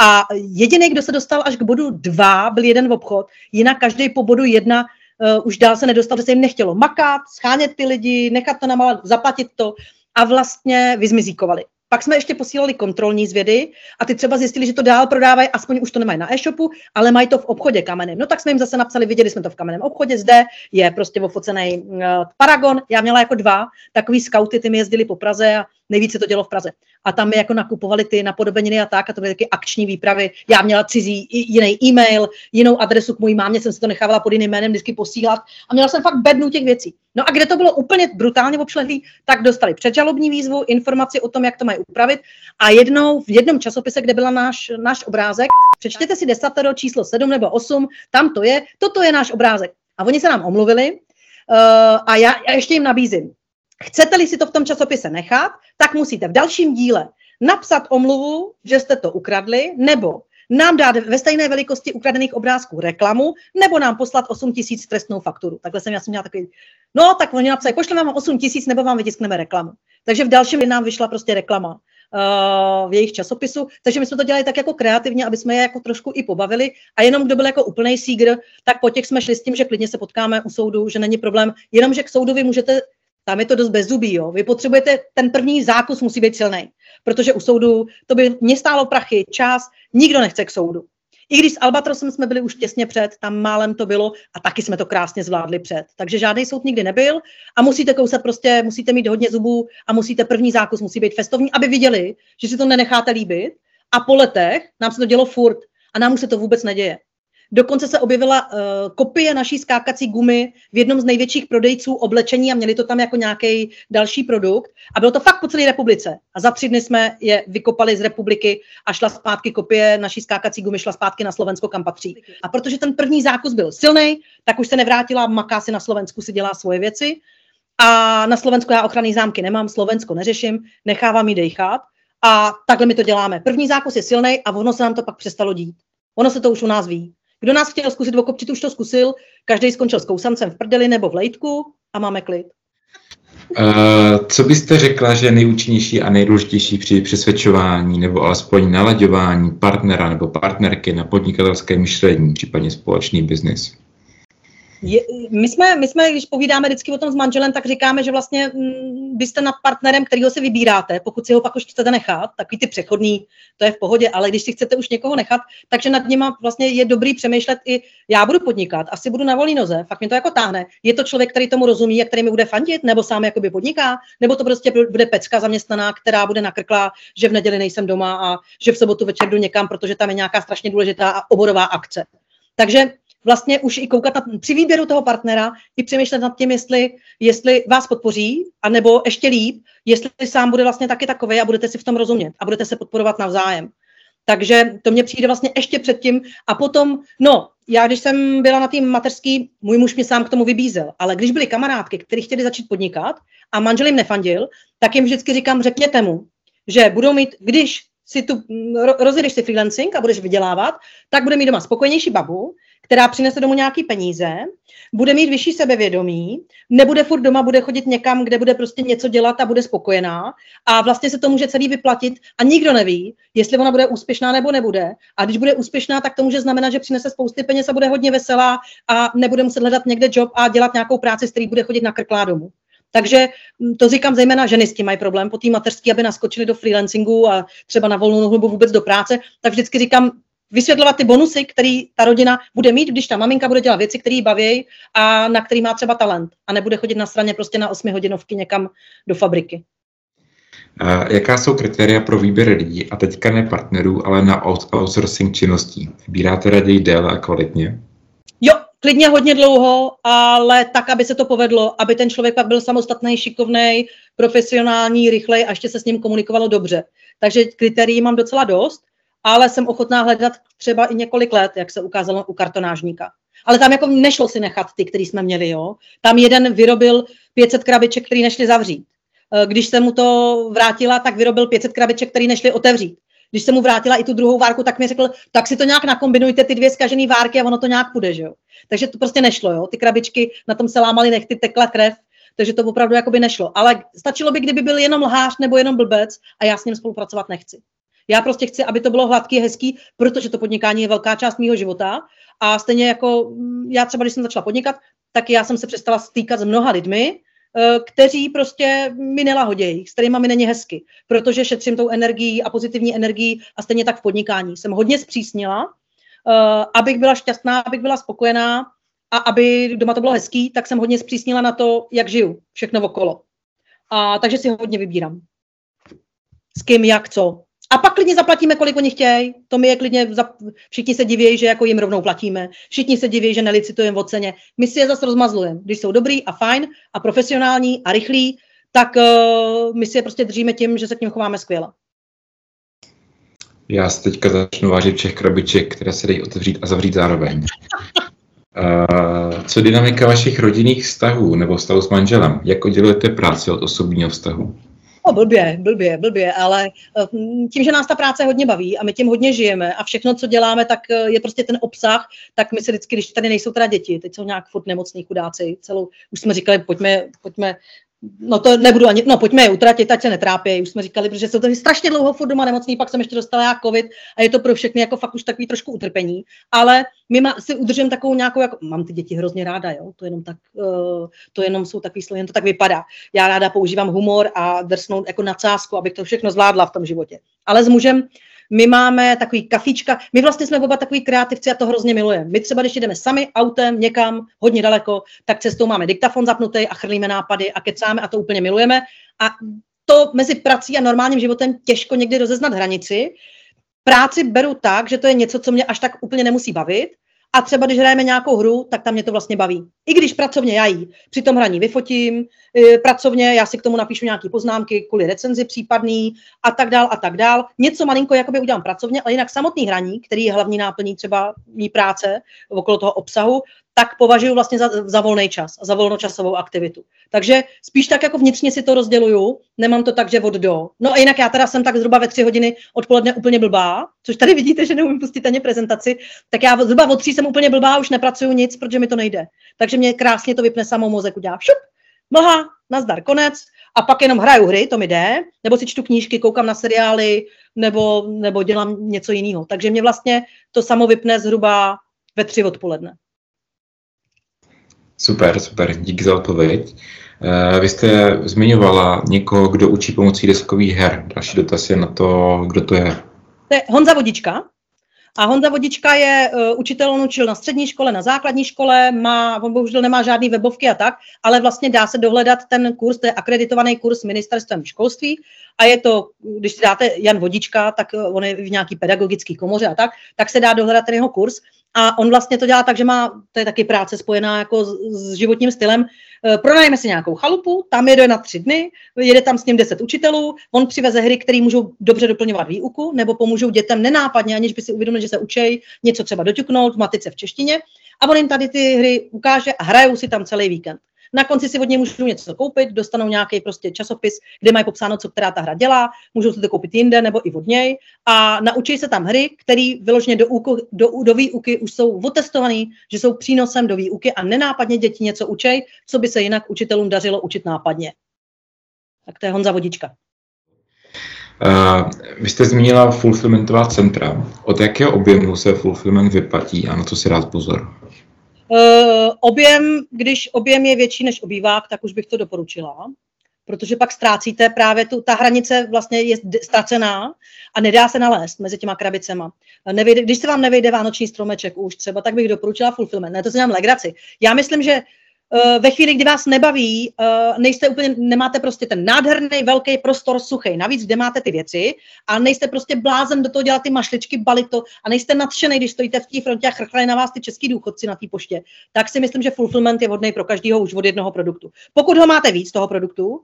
A jediný, kdo se dostal až k bodu 2, byl jeden obchod, jinak každý po bodu 1 už dál se nedostal, že se jim nechtělo makat, schánět ty lidi, nechat to namalat, zaplatit to a vlastně vyzmizíkovali. Pak jsme ještě posílali kontrolní zvědy a ty třeba zjistili, že to dál prodávají, aspoň už to nemají na e-shopu, ale mají to v obchodě kamenném. No tak jsme jim zase napsali, viděli jsme to v kamenném obchodě, zde je prostě ofocený paragon. Já měla jako 2 takový skauty, ty mi jezdili po Praze a nejvíc se to dělo v Praze. A tam mi jako nakupovali ty napodobeniny a tak, a to byly taky akční výpravy. Já měla cizí jiný e-mail, jinou adresu k mojí mámě, jsem si to nechávala pod jiným jménem vždycky posílat a měla jsem fakt bednu těch věcí. No a kde to bylo úplně brutálně obšlehlý, tak dostali předžalobní výzvu, informaci o tom, jak to mají upravit. A jednou v jednom časopise, kde byl náš obrázek, přečtěte si desatero číslo 7 nebo 8, tam to je, toto je náš obrázek. A oni se nám omluvili a já ještě jim nabízím. Chcete-li si to v tom časopise nechat, tak musíte v dalším díle napsat omluvu, že jste to ukradli, nebo nám dát ve stejné velikosti ukradených obrázků reklamu, nebo nám poslat 8 000 trestnou fakturu. Takhle jsem já měla takový, no tak oni napsali, pošleme vám 8 000, nebo vám vytiskneme reklamu. Takže v dalším nám vyšla prostě reklama v jejich časopisu, takže my jsme to dělali tak jako kreativně, aby jsme je jako trošku i pobavili a jenom kdo byl jako úplnej sígr, tak po těch jsme šli s tím, že klidně se potkáme u soudu, že není problém, jenom že k soudu vy můžete. Tam je to dost bezzubý, jo. Vy potřebujete, ten první zákus musí být silný, protože u soudu to by mě stálo prachy, čas, nikdo nechce k soudu. I když s Albatrosem jsme byli už těsně před, tam málem to bylo a taky jsme to krásně zvládli před. Takže žádný soud nikdy nebyl a musíte kousat prostě, musíte mít hodně zubů a musíte, první zákus musí být festovní, aby viděli, že si to nenecháte líbit a po letech nám se to dělo furt a nám už se to vůbec neděje. Dokonce se objevila kopie naší skákací gumy v jednom z největších prodejců oblečení a měli to tam jako nějaký další produkt. A bylo to fakt po celé republice. A za 3 dny jsme je vykopali z republiky a šla zpátky kopie naší skákací gumy, šla zpátky na Slovensko, kam patří. A protože ten první zákus byl silný, tak už se nevrátila, maká si na Slovensku, si dělá svoje věci. A na Slovensku já ochranné zámky nemám, Slovensko neřeším, nechávám ji dejchat. A takhle my to děláme. První zákus je silný a ono se nám to pak přestalo dít. Ono se to už u nás ví. Kdo nás chtěl zkusit okopčit, už to zkusil, každý skončil s kousancem v prdeli nebo v lejtku a máme klid. Co byste řekla, že je nejúčinnější a nejdůležitější při přesvědčování nebo alespoň nalaďování partnera nebo partnerky na podnikatelské myšlení, případně společný biznis? My jsme, když povídáme vždycky o tom s manželem, tak říkáme, že vlastně byste nad partnerem, kterýho si vybíráte, pokud si ho pak už chcete nechat, takový ty přechodný, to je v pohodě, ale když si chcete už někoho nechat, takže nad něma vlastně je dobrý přemýšlet i já budu podnikat, asi budu na volný noze, fakt mě to jako táhne. Je to člověk, který tomu rozumí a který mi bude fandit, nebo sám jakoby podniká, nebo to prostě bude pecka zaměstnaná, která bude nakrklá, že v neděli nejsem doma a že v sobotu večer jdu někam, protože tam je nějaká strašně důležitá a oborová akce. Takže vlastně už i koukat při výběru toho partnera i přemýšlet nad tím, jestli vás podpoří, anebo ještě líp, jestli sám bude vlastně taky takovej a budete si v tom rozumět a budete se podporovat navzájem. Takže to mně přijde vlastně ještě předtím a potom, no, já když jsem byla na tým mateřský, můj muž mě sám k tomu vybízel, ale když byly kamarádky, které chtěly začít podnikat a manžel jim nefandil, tak jim vždycky říkám, řekněte mu, že budou mít, když si tu rozjedeš si freelancing a budeš vydělávat, tak bude mít doma spokojenější babu, která přinese domů nějaký peníze, bude mít vyšší sebevědomí, nebude furt doma, bude chodit někam, kde bude prostě něco dělat a bude spokojená a vlastně se to může celý vyplatit a nikdo neví, jestli ona bude úspěšná nebo nebude. A když bude úspěšná, tak to může znamenat, že přinese spousty peněz a bude hodně veselá a nebude muset hledat někde job a dělat nějakou práci, s který bude chodit nakrklá domů. Takže to říkám zejména ženy s tím mají problém, po té mateřské, aby naskočili do freelancingu a třeba na volnou nohu nebo vůbec do práce, tak vždycky říkám, vysvětlovat ty bonusy, který ta rodina bude mít, když ta maminka bude dělat věci, které ji baví a na který má třeba talent a nebude chodit na straně prostě na 8hodinovky někam do fabriky. Jaká jsou kritéria pro výběr lidí a teďka ne partnerů, ale na outsourcing činností? Vybíráte raději déle a kvalitně? Jo, klidně hodně dlouho, ale tak, aby se to povedlo, aby ten člověk pak byl samostatný, šikovnej, profesionální, rychlej a ještě se s ním komunikovalo dobře. Takže kritérií mám docela dost. Ale jsem ochotná hledat třeba i několik let, jak se ukázalo u kartonážníka. Ale tam jako nešlo si nechat ty, který jsme měli, jo. Tam jeden vyrobil 500 krabiček, který nešli zavřít. Když se mu to vrátila, tak vyrobil 500 krabiček, který nešli otevřít. Když se mu vrátila i tu druhou várku, tak mi řekl, tak si to nějak nakombinujte, ty 2 zkažený várky a ono to nějak půjde, že jo. Takže to prostě nešlo, jo. Ty krabičky, na tom se lámaly nechty, tekla krev, takže to opravdu jakoby nešlo. Ale stačilo by, kdyby byl jenom lhář nebo jenom blbec a já s ním spolupracovat nechci. Já prostě chci, aby to bylo hladký, hezký, protože to podnikání je velká část mýho života a stejně jako já třeba, když jsem začala podnikat, tak já jsem se přestala stýkat s mnoha lidmi, kteří prostě mi nelahodějí, s kterýma mi není hezky, protože šetřím tou energií a pozitivní energií a stejně tak v podnikání. Jsem hodně zpřísnila, abych byla šťastná, abych byla spokojená a aby doma to bylo hezký, tak jsem hodně zpřísnila na to, jak žiju, všechno okolo. A takže si hodně vybírám. S kým, jak, co. A pak klidně zaplatíme, kolik oni chtějí. To mi je klidně, všichni se diví, že jako jim rovnou platíme. Všichni se diví, že nelicitujeme o ceně. My si je zase rozmazlujeme. Když jsou dobrý a fajn a profesionální a rychlí, tak my si je prostě držíme tím, že se k nim chováme skvěle. Já se teďka začnu vážit všech krabiček, které se dají otevřít a zavřít zároveň. Co dynamika vašich rodinných vztahů nebo vztahu s manželem? Jak oddělujete práci od osobního vztahu? Blbě, ale tím, že nás ta práce hodně baví a my tím hodně žijeme a všechno, co děláme, tak je prostě ten obsah, tak my se vždycky, když tady nejsou teda děti, teď jsou nějak furt nemocní chudáci, už jsme říkali, pojďme, no to nebudu ani, no pojďme je utratit, ať se netrápějí, už jsme říkali, protože jsou tady strašně dlouho furt doma nemocní, pak jsem ještě dostala já covid a je to pro všechny jako fakt už takový trošku utrpení, ale my si udržím takovou nějakou, jako, mám ty děti hrozně ráda, jo, to jenom jsou takový slovo, jen to tak vypadá. Já ráda používám humor a drsnou jako nadsázku, abych to všechno zvládla v tom životě. Ale s mužem my máme takový kafíčka, my vlastně jsme oba takový kreativci a to hrozně milujeme. My třeba, když jdeme sami autem někam hodně daleko, tak cestou máme diktafon zapnutý a chrlíme nápady a kecáme a to úplně milujeme. A to mezi prací a normálním životem těžko někdy rozeznat hranici. Práci beru tak, že to je něco, co mě až tak úplně nemusí bavit. A třeba když hrajeme nějakou hru, tak tam mě to vlastně baví. I když pracovně já ji při tom hraní vyfotím, pracovně já si k tomu napíšu nějaké poznámky kvůli recenzi případný a tak dál. Něco malinko jakoby udělám pracovně, ale jinak samotný hraní, který je hlavní náplní třeba mý práce okolo toho obsahu, tak považuji vlastně za volný čas a za volnočasovou aktivitu. Takže spíš tak jako vnitřně si to rozděluju, nemám to tak, že od do. No a jinak já teda jsem tak zhruba ve 3 hodiny odpoledne úplně blbá, což tady vidíte, že neumím pustit ani prezentaci, tak já zhruba od 3 jsem úplně blbá, už nepracuju nic, protože mi to nejde. Takže mě krásně to vypne samou mozek, udělá šup, mlha, nazdar, konec a pak jenom hraju hry, to mi jde, nebo si čtu knížky, koukám na seriály, nebo dělám něco jiného. Takže mě vlastně to samo vypne zhruba ve 3 odpoledne. Super, díky za odpověď. Vy jste zmiňovala někoho, kdo učí pomocí deskových her. Další dotaz je na to, kdo to je. To je Honza Vodička. A Honza Vodička je učitel, on učil na střední škole, na základní škole, on bohužel nemá žádný webovky a tak, ale vlastně dá se dohledat ten kurz, to je akreditovaný kurz ministerstvem školství a je to, když si dáte Jan Vodička, tak on je v nějaký pedagogický komoře a tak se dá dohledat ten jeho kurz. A on vlastně to dělá tak, že to je taky práce spojená jako s životním stylem, pronajme si nějakou chalupu, tam jede na 3 dny, jede tam s ním 10 učitelů, on přiveze hry, které můžou dobře doplňovat výuku, nebo pomůžou dětem nenápadně, aniž by si uvědomili, že se učejí něco třeba doťuknout v matice v češtině a on jim tady ty hry ukáže a hrajou si tam celý víkend. Na konci si od něj můžou něco koupit, dostanou nějaký prostě časopis, kde mají popsáno, co která ta hra dělá, můžou si to koupit jinde nebo i od něj a naučí se tam hry, které vyloženě do výuky už jsou otestované, že jsou přínosem do výuky a nenápadně děti něco učej, co by se jinak učitelům dařilo učit nápadně. Tak to je Honza Vodička. Vy jste zmínila fulfillmentová centra. Od jakého objemu se fulfillment vyplatí a na co si dát pozor? Když objem je větší než obývák, tak už bych to doporučila, protože pak ztrácíte právě ta hranice vlastně je ztracená a nedá se nalézt mezi těma krabicema. Když se vám nevejde vánoční stromeček už třeba, tak bych doporučila fulfillment. Ne, to se nám legraci. Já myslím, že ve chvíli, kdy vás nebaví, nemáte prostě ten nádherný velký prostor suchý, navíc, kde máte ty věci a nejste prostě blázen do toho dělat ty mašličky, balit to a nejste nadšený, když stojíte v té frontě a chrchlej na vás ty český důchodci na té poště, tak si myslím, že fulfillment je vhodný pro každého už od jednoho produktu. Pokud ho máte víc toho produktu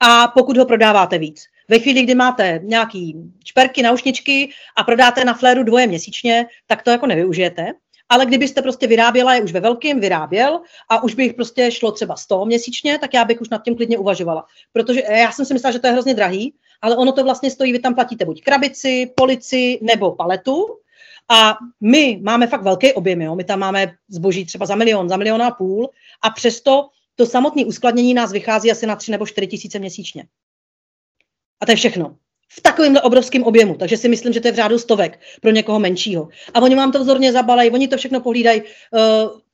a pokud ho prodáváte víc. Ve chvíli, kdy máte nějaký šperky, naušničky a prodáte na fléru 2 měsíčně, tak to jako nevyužijete. Ale kdybyste prostě vyráběla je už ve velkým, vyráběl a už by jich prostě šlo třeba 100 měsíčně, tak já bych už nad tím klidně uvažovala. Protože já jsem si myslela, že to je hrozně drahý, ale ono to vlastně stojí, vy tam platíte buď krabici, polici nebo paletu. A my máme fakt velký objem, jo? My tam máme zboží třeba za 1 milion, za 1,5 milionu a přesto to samotné uskladnění nás vychází asi na 3 nebo 4 tisíce měsíčně. A to je všechno. V takovémhle obrovském objemu, takže si myslím, že to je v řádu stovek pro někoho menšího. A oni vám to vzorně zabalají, oni to všechno pohlídají.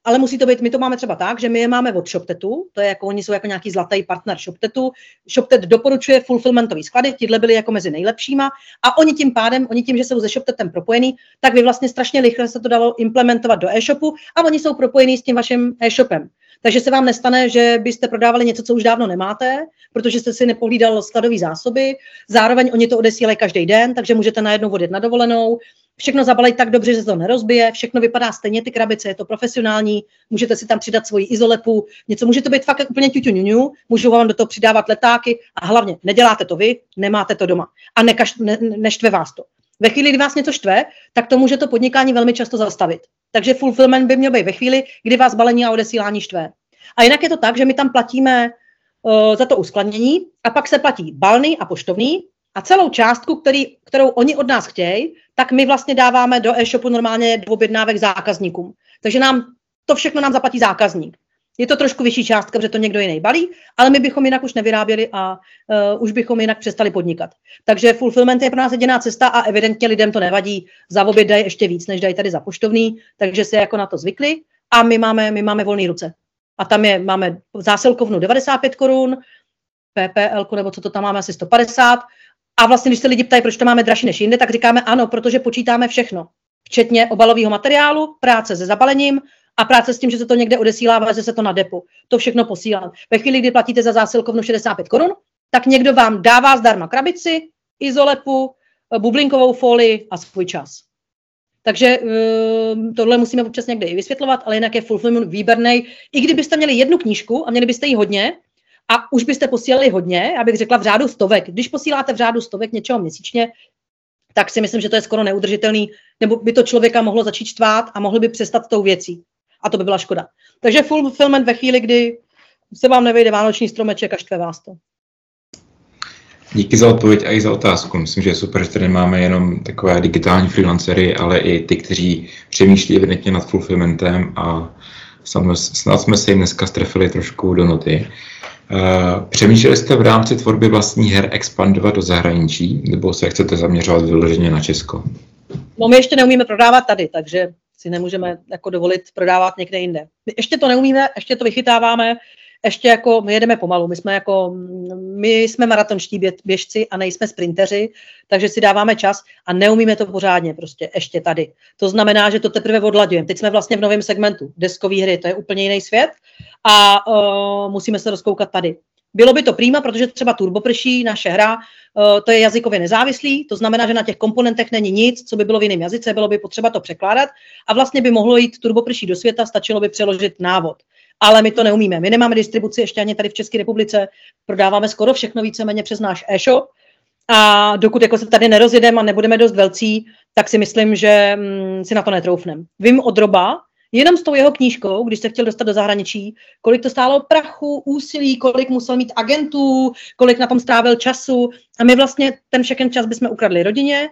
ale musí to být, my to máme třeba tak, že my je máme od ShopTetu, to je jako, oni jsou jako nějaký zlatý partner ShopTetu, ShopTet doporučuje fulfillmentový sklady, tyhle byly jako mezi nejlepšíma a oni tím pádem, že jsou se ShopTetem propojený, tak vy vlastně strašně rychle se to dalo implementovat do e-shopu a oni jsou propojený s tím vaším e-shopem. Takže se vám nestane, že byste prodávali něco, co už dávno nemáte, protože jste si nepohlídal skladové zásoby. Zároveň oni to odesílají každý den, takže můžete najednou odjet na dovolenou. Všechno zabalej tak dobře, že se to nerozbije, všechno vypadá stejně, ty krabice, je to profesionální, můžete si tam přidat svoji izolepu, něco, může to být fakt úplně tutuňuňu, můžou vám do toho přidávat letáky a hlavně neděláte to vy, nemáte to doma a neštve vás to. Ve chvíli, kdy vás něco štve, tak to může to podnikání velmi často zastavit. Takže fulfillment by měl být ve chvíli, kdy vás balení a odesílání štve. A jinak je to tak, že my tam platíme za to uskladnění a pak se platí balný a poštovný. A celou částku, kterou oni od nás chtějí, tak my vlastně dáváme do e-shopu normálně do objednávek zákazníkům. Takže to všechno nám zaplatí zákazník. Je to trošku vyšší částka, protože to někdo jiný balí, ale my bychom jinak už nevyráběli a už bychom jinak přestali podnikat. Takže fulfillment je pro nás jediná cesta a evidentně lidem to nevadí. Za oběd dají ještě víc, než dají tady za poštovný, takže se jako na to zvykli a my máme volné ruce. A tam máme zásilkovnu 95 korun, PPL, nebo co to tam máme, asi 150. A vlastně, když se lidi ptají, proč to máme dražší než jinde, tak říkáme ano, protože počítáme všechno, včetně obalového materiálu, práce se zabalením a práce s tím, že se to někde odesílává, že se to na depu. To všechno posílám. Ve chvíli, kdy platíte za zásilkovnu 65 korun, tak někdo vám dává zdarma krabici, izolepu, bublinkovou folii a svůj čas. Takže tohle musíme občas někde i vysvětlovat, ale jinak je fulfillment výbernej. I kdybyste měli jednu knížku a měli byste ji hodně, a už byste posílali hodně, abych řekla v řádu stovek. Když posíláte v řádu stovek něčeho měsíčně, tak si myslím, že to je skoro neudržitelný, nebo by to člověka mohlo začít štvát a mohl by přestat s tou věcí. A to by byla škoda. Takže fulfillment ve chvíli, kdy se vám nevejde vánoční stromeček a štve vás to. Díky za odpověď a i za otázku. Myslím, že je super, že tady máme jenom takové digitální freelancery, ale i ty, kteří přemýšlí evidentně nad fulfillmentem a snad jsme se jim dneska strefili trošku do noty. Přemýšleli jste v rámci tvorby vlastních her expandovat do zahraničí, nebo se chcete zaměřovat vyloženě na Česko? No, my ještě neumíme prodávat tady, takže si nemůžeme jako dovolit prodávat někde jinde. My ještě to neumíme, ještě to vychytáváme, ještě jako my jedeme pomalu. My jsme maratonští běžci a nejsme sprinteři, takže si dáváme čas a neumíme to pořádně prostě ještě tady. To znamená, že to teprve odlaďujeme. Teď jsme vlastně v novém segmentu deskové hry, to je úplně jiný svět a musíme se rozkoukat tady. Bylo by to prima, protože třeba Turboprší, naše hra, to je jazykově nezávislý, to znamená, že na těch komponentech není nic, co by bylo v jiném jazyce, bylo by potřeba to překládat a vlastně by mohlo jít Turboprší do světa, stačilo by přeložit návod. Ale my to neumíme. My nemáme distribuci ještě ani tady v České republice. Prodáváme skoro všechno víceméně přes náš e-shop. A dokud jako se tady nerozjedeme a nebudeme dost velcí, tak si myslím, že si na to netroufneme. Vím od Roba, jenom s tou jeho knížkou, když se chtěl dostat do zahraničí, kolik to stálo prachu, úsilí, kolik musel mít agentů, kolik na tom strávil času. A my vlastně ten všechen čas bychom ukradli rodině,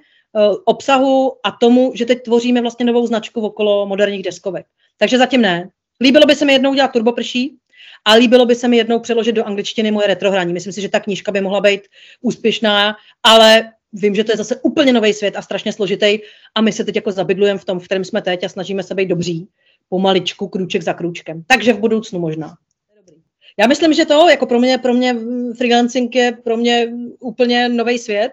obsahu a tomu, že teď tvoříme vlastně novou značku okolo moderních deskovek. Takže zatím ne. Líbilo by se mi jednou dělat Turboprší a líbilo by se mi jednou přeložit do angličtiny moje Retrohraní. Myslím si, že ta knížka by mohla být úspěšná, ale vím, že to je zase úplně nový svět a strašně složitý a my se teď jako zabydlujeme v tom, v kterém jsme teď a snažíme se být dobří, pomaličku, krůček za krůčkem. Takže v budoucnu možná. Já myslím, že to jako pro mě freelancing je pro mě úplně nový svět.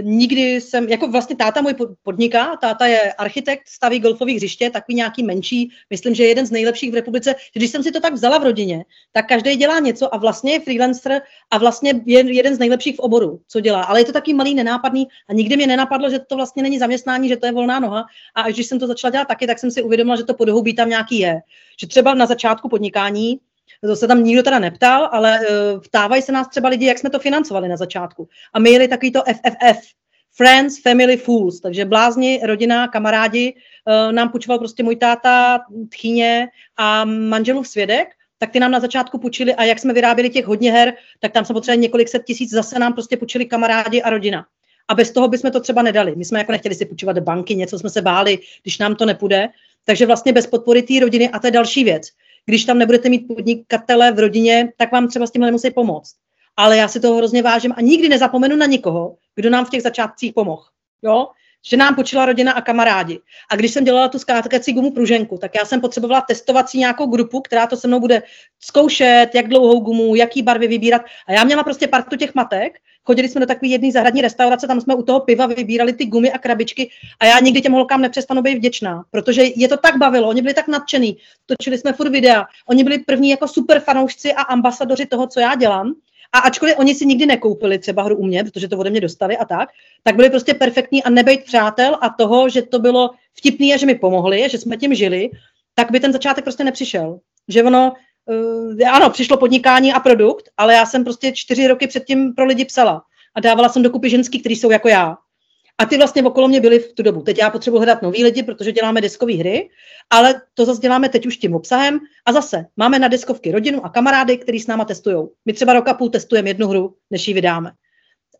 Nikdy jsem, jako vlastně táta můj podniká, táta je architekt, staví golfový hřiště, takový nějaký menší, myslím, že je jeden z nejlepších v republice. Když jsem si to tak vzala v rodině, tak každý dělá něco a vlastně je freelancer a vlastně je jeden z nejlepších v oboru, co dělá. Ale je to taky malý, nenápadný a nikdy mě nenapadlo, že to vlastně není zaměstnání, že to je volná noha. A až když jsem to začala dělat taky, tak jsem si uvědomila, že to podhoubí tam nějaký je. Že třeba na začátku podnikání, to se tam nikdo teda neptal, ale ptávají se nás třeba lidi, jak jsme to financovali na začátku. A my jeli takový to FFF, Friends, Family, Fools, takže blázni, rodina, kamarádi, nám půjčoval prostě můj táta, tchyně a manželův svědek, tak ty nám na začátku půjčili a jak jsme vyráběli těch hodně her, tak tam jsme potřebovali několik set tisíc, zase nám prostě půjčili kamarádi a rodina. A bez toho bychom to třeba nedali. My jsme jako nechtěli si půjčovat do banky, něco jsme se báli, když nám to nepůjde. Takže vlastně bez podpory té rodiny a to je další věc. Když tam nebudete mít podnikatele v rodině, tak vám třeba s tímhle nemusí pomoct. Ale já si toho hrozně vážím a nikdy nezapomenu na nikoho, kdo nám v těch začátcích pomohl. Jo? že nám počila rodina a kamarádi. A když jsem dělala tu zkrácací gumu Pruženku, tak já jsem potřebovala testovací nějakou grupu, která to se mnou bude zkoušet, jak dlouhou gumu, jaký barvy vybírat. A já měla prostě partu těch matek. Chodili jsme do takové jedné zahradní restaurace, tam jsme u toho piva vybírali ty gumy a krabičky a já nikdy těm holkám nepřestanu být vděčná, protože je to tak bavilo, oni byli tak nadšený, točili jsme furt videa, oni byli první jako super fanoušci a ambasadoři toho, co já dělám. A ačkoliv oni si nikdy nekoupili třeba hru u mě, protože to ode mě dostali a tak, tak byli prostě perfektní a nebejt přátel a toho, že to bylo vtipný a že mi pomohli, že jsme tím žili, tak by ten začátek prostě nepřišel. Že ono, ano, přišlo podnikání a produkt, ale já jsem prostě 4 roky předtím pro lidi psala a dávala jsem dokupy ženský, který jsou jako já. A ty vlastně okolo mě byly v tu dobu. Teď já potřebuji hledat nový lidi, protože děláme deskové hry, ale to zase děláme teď už tím obsahem a zase máme na deskovky rodinu a kamarády, kteří s náma testujou. My třeba 1,5 roku testujeme jednu hru, než ji vydáme.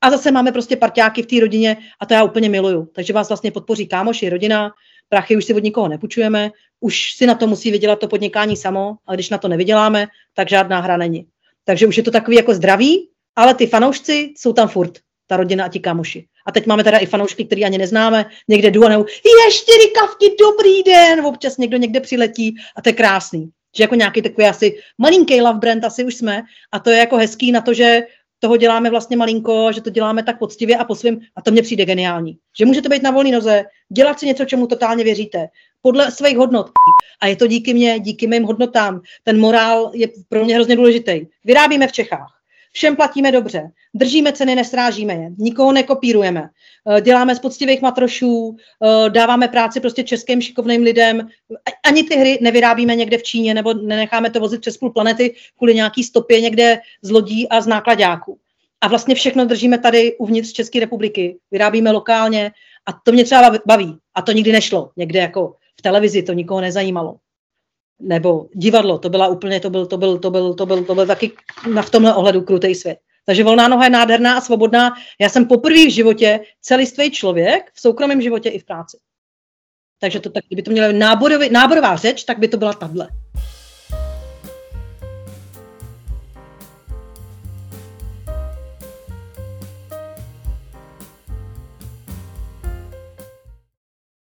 A zase máme prostě parťáky v té rodině a to já úplně miluju. Takže vás vlastně podpoří kámoši, rodina, prachy už si od nikoho nepůjčujeme, už si na to musí vydělat to podnikání samo a když na to nevyděláme, tak žádná hra není. Takže už je to takový jako zdravý, ale ty fanoušci jsou tam furt, ta rodina a ti kámoši. A teď máme teda i fanoušky, který ani neznáme, někde jdu a nebo je 4 kavky, dobrý den, občas někdo někde přiletí a to je krásný. Že jako nějaký takový asi malinký love brand asi už jsme a to je jako hezký na to, že toho děláme vlastně malinko, že to děláme tak poctivě a po svým a to mně přijde geniální. Že můžete být na volné noze, dělat si něco, čemu totálně věříte, podle svých hodnot a je to díky mně, díky mým hodnotám. Ten morál je pro mě hrozně důležitý. Vyrábíme v Čechách. Všem platíme dobře, držíme ceny, nesrážíme je, nikoho nekopírujeme, děláme z poctivých matrošů, dáváme práci prostě českým šikovným lidem, ani ty hry nevyrábíme někde v Číně nebo nenecháme to vozit přes půl planety kvůli nějaký stopě někde z lodí a z nákladáků. A vlastně všechno držíme tady uvnitř České republiky, vyrábíme lokálně a to mě třeba baví. A to nikdy nešlo, někde jako v televizi to nikoho nezajímalo. Nebo divadlo, to byla úplně, to byl taky v tomhle ohledu krutej svět. Takže volná noha je nádherná a svobodná. Já jsem poprvé v životě celistvý člověk, v soukromém životě i v práci. Takže to tak, kdyby to měla náborová řeč, tak by to byla tahle.